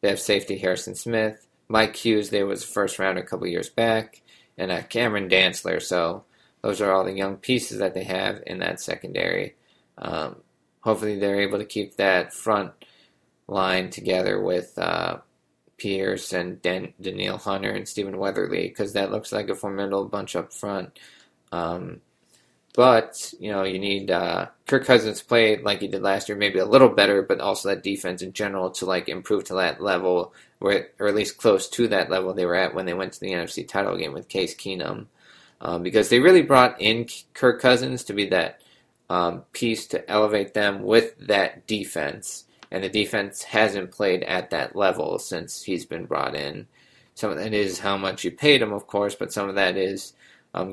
they have safety Harrison Smith. Mike Hughes, there was a first round a couple years back. And Cameron Dantzler. So those are all the young pieces that they have in that secondary. Hopefully they're able to keep that front line together with Pierce and Danielle Hunter and Stephen Weatherly, because that looks like a formidable bunch up front. But, you know, you need Kirk Cousins play like he did last year, maybe a little better, but also that defense in general to, like, improve to that level, or at least close to that level they were at when they went to the NFC title game with Case Keenum. Because they really brought in Kirk Cousins to be that piece to elevate them with that defense. And the defense hasn't played at that level since he's been brought in. Some of that is how much you paid him, of course, but some of that is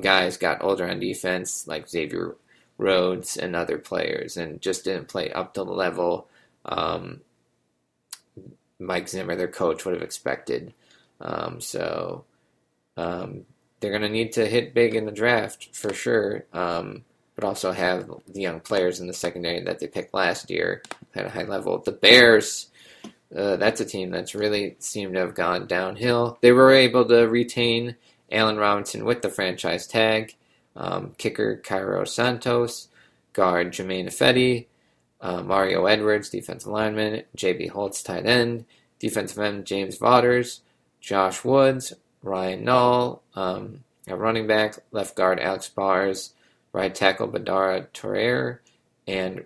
guys got older on defense, like Xavier Rhodes and other players, and just didn't play up to the level Mike Zimmer, their coach, would have expected. So they're going to need to hit big in the draft for sure, but also have the young players in the secondary that they picked last year at a high level. The Bears, that's a team that's really seemed to have gone downhill. They were able to retain Allen Robinson with the franchise tag, kicker Cairo Santos, guard Jermaine Ifedi, Mario Edwards, defensive lineman, J.B. Holtz, tight end, defensive end James Vodders, Josh Woods, Ryan Nall, a running back, left guard Alex Bars, right tackle Badara Torreira, and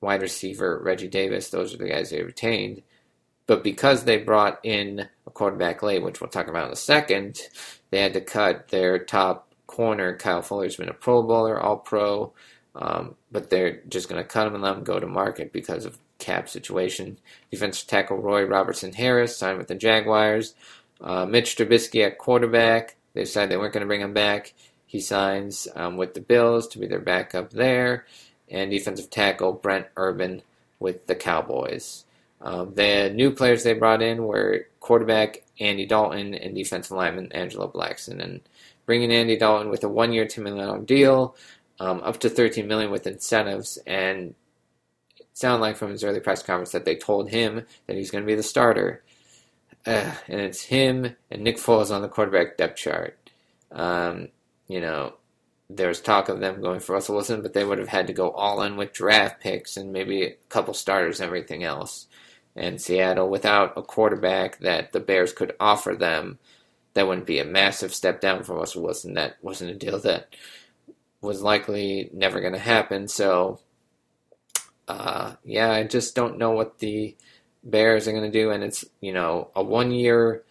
wide receiver Reggie Davis. Those are the guys they retained. But because they brought in a quarterback late, which we'll talk about in a second, they had to cut their top corner, Kyle Fuller's been a Pro Bowler, All-Pro, but they're just going to cut him and let him go to market because of cap situation. Defensive tackle Roy Robertson-Harris signed with the Jaguars. Mitch Trubisky at quarterback. They decided they weren't going to bring him back. He signs with the Bills to be their backup there. And defensive tackle Brent Urban with the Cowboys. The new players they brought in were quarterback Andy Dalton and defensive lineman Angelo Blackson. And bringing Andy Dalton with a one-year $10 million deal, up to $13 million with incentives. And it sounded like from his early press conference that they told him that he's going to be the starter. And it's him and Nick Foles on the quarterback depth chart. There was talk of them going for Russell Wilson, but they would have had to go all in with draft picks and maybe a couple starters and everything else. And Seattle, without a quarterback that the Bears could offer them, that wouldn't be a massive step down for Russell Wilson. That wasn't a deal that was likely never going to happen. So, I just don't know what the Bears are going to do. And it's, a 1 year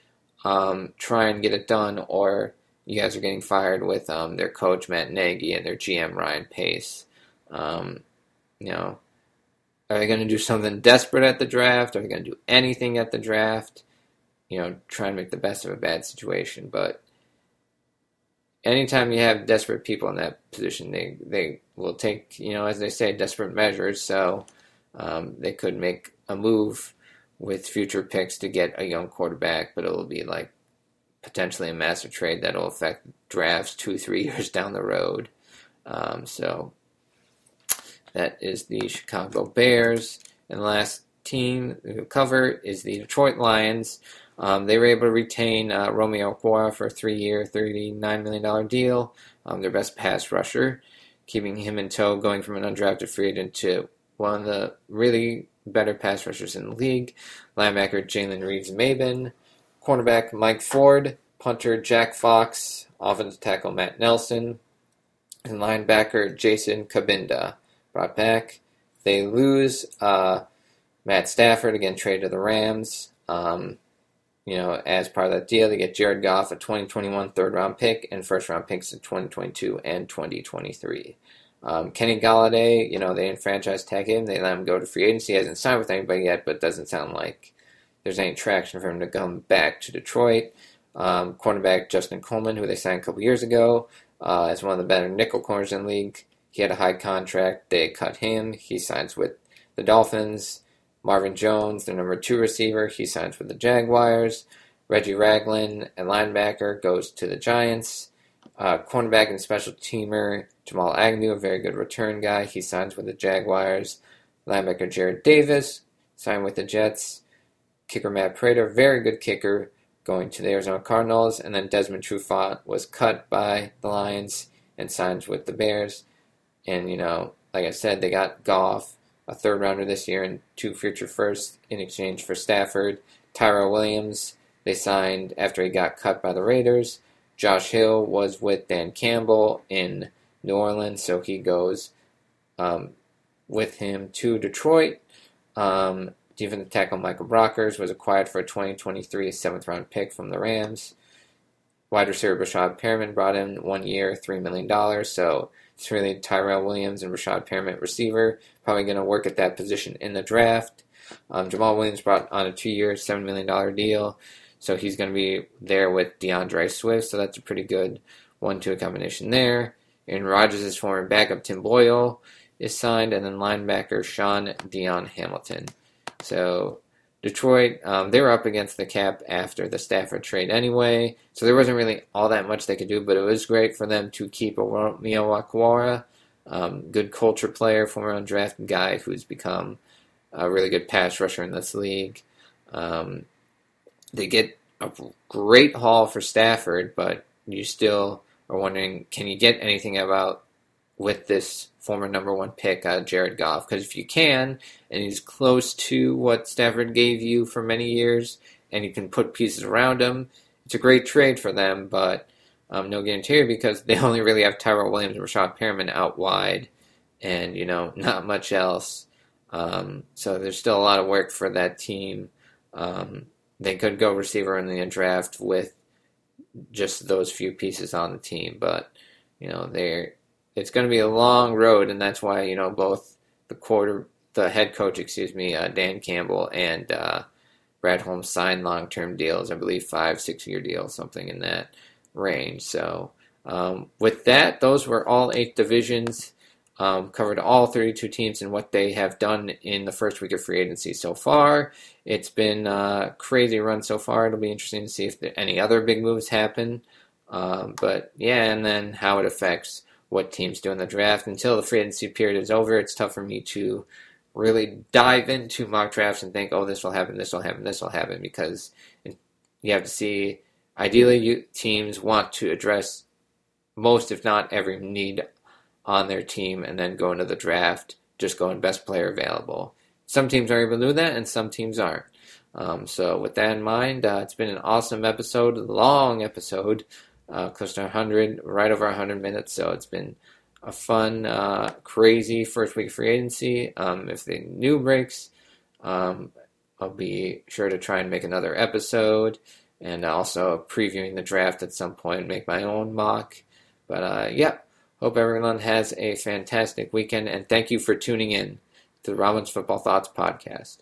try and get it done, or you guys are getting fired with their coach, Matt Nagy, and their GM, Ryan Pace. Are they going to do something desperate at the draft? Are they going to do anything at the draft? Try and make the best of a bad situation. But anytime you have desperate people in that position, they will take, as they say, desperate measures. So they could make a move with future picks to get a young quarterback, but it will be like potentially a massive trade that will affect drafts 2-3 years down the road. So that is the Chicago Bears. And the last team we cover is the Detroit Lions. They were able to retain Romeo Okwara for a 3-year, $39 million deal, their best pass rusher, keeping him in tow, going from an undrafted free agent to one of the really better pass rushers in the league. Linebacker Jalen Reeves-Maybin, cornerback Mike Ford, punter Jack Fox, offensive tackle Matt Nelson, and linebacker Jason Kabinda brought back. They lose Matt Stafford, again, traded to the Rams. As part of that deal, they get Jared Goff, a 2021 third-round pick, and first-round picks in 2022 and 2023. Kenny Golladay, they enfranchise tag him. They let him go to free agency. He hasn't signed with anybody yet, but doesn't sound like there's any traction for him to come back to Detroit. Cornerback Justin Coleman, who they signed a couple years ago, is one of the better nickel corners in the league. He had a high contract. They cut him. He signs with the Dolphins. Marvin Jones, their number 2 receiver, he signs with the Jaguars. Reggie Ragland, a linebacker, goes to the Giants. Cornerback and special teamer Jamal Agnew, a very good return guy, he signs with the Jaguars. Linebacker Jared Davis, signed with the Jets. Kicker Matt Prater, very good kicker, going to the Arizona Cardinals. And then Desmond Trufant was cut by the Lions and signs with the Bears. And, like I said, they got Goff, a third-rounder this year, and 2 future firsts in exchange for Stafford. Tyrell Williams, they signed after he got cut by the Raiders. Josh Hill was with Dan Campbell in New Orleans, so he goes with him to Detroit. Defensive tackle Michael Brockers was acquired for a 2023 7th-round pick from the Rams. Wide receiver Rashad Perriman brought in 1 year, $3 million, so it's really Tyrell Williams and Rashad Perriman receiver, probably going to work at that position in the draft. Jamal Williams brought on a 2-year, $7 million deal, so he's going to be there with DeAndre Swift, so that's a pretty good 1-2 combination there. Aaron Rodgers' former backup Tim Boyle is signed, and then linebacker Sean Dion Hamilton. So Detroit, they were up against the cap after the Stafford trade anyway, so there wasn't really all that much they could do, but it was great for them to keep Romeo Okwara, good culture player, former undrafted guy who's become a really good pass rusher in this league. They get a great haul for Stafford, but you still are wondering, can you get anything about with this former number 1 pick, Jared Goff? Because if you can, and he's close to what Stafford gave you for many years, and you can put pieces around him, it's a great trade for them, but no guarantee because they only really have Tyrell Williams and Rashad Perriman out wide and, not much else. So there's still a lot of work for that team. They could go receiver in the draft with just those few pieces on the team, but you know, it's going to be a long road, and that's why, you know, both the head coach, Dan Campbell and Brad Holmes signed long-term deals, I believe 5-6 year deals, something in that range. So with that, those were all 8 divisions, covered all 32 teams and what they have done in the first week of free agency so far. It's been a crazy run so far. It'll be interesting to see if any other big moves happen. But yeah, and then how it affects what teams do in the draft. Until the free agency period is over, it's tough for me to really dive into mock drafts and think, oh, this will happen, this will happen, this will happen, because you have to see, ideally teams want to address most, if not every, need on their team and then go into the draft, just going best player available. Some teams are able to do that and some teams aren't. So with that in mind, it's been an awesome episode, long episode, close to 100, right over 100 minutes, so it's been a fun, crazy first week of free agency. If the new breaks, I'll be sure to try and make another episode, and also previewing the draft at some point, make my own mock. But yeah, hope everyone has a fantastic weekend, and thank you for tuning in to the Robins Football Thoughts Podcast.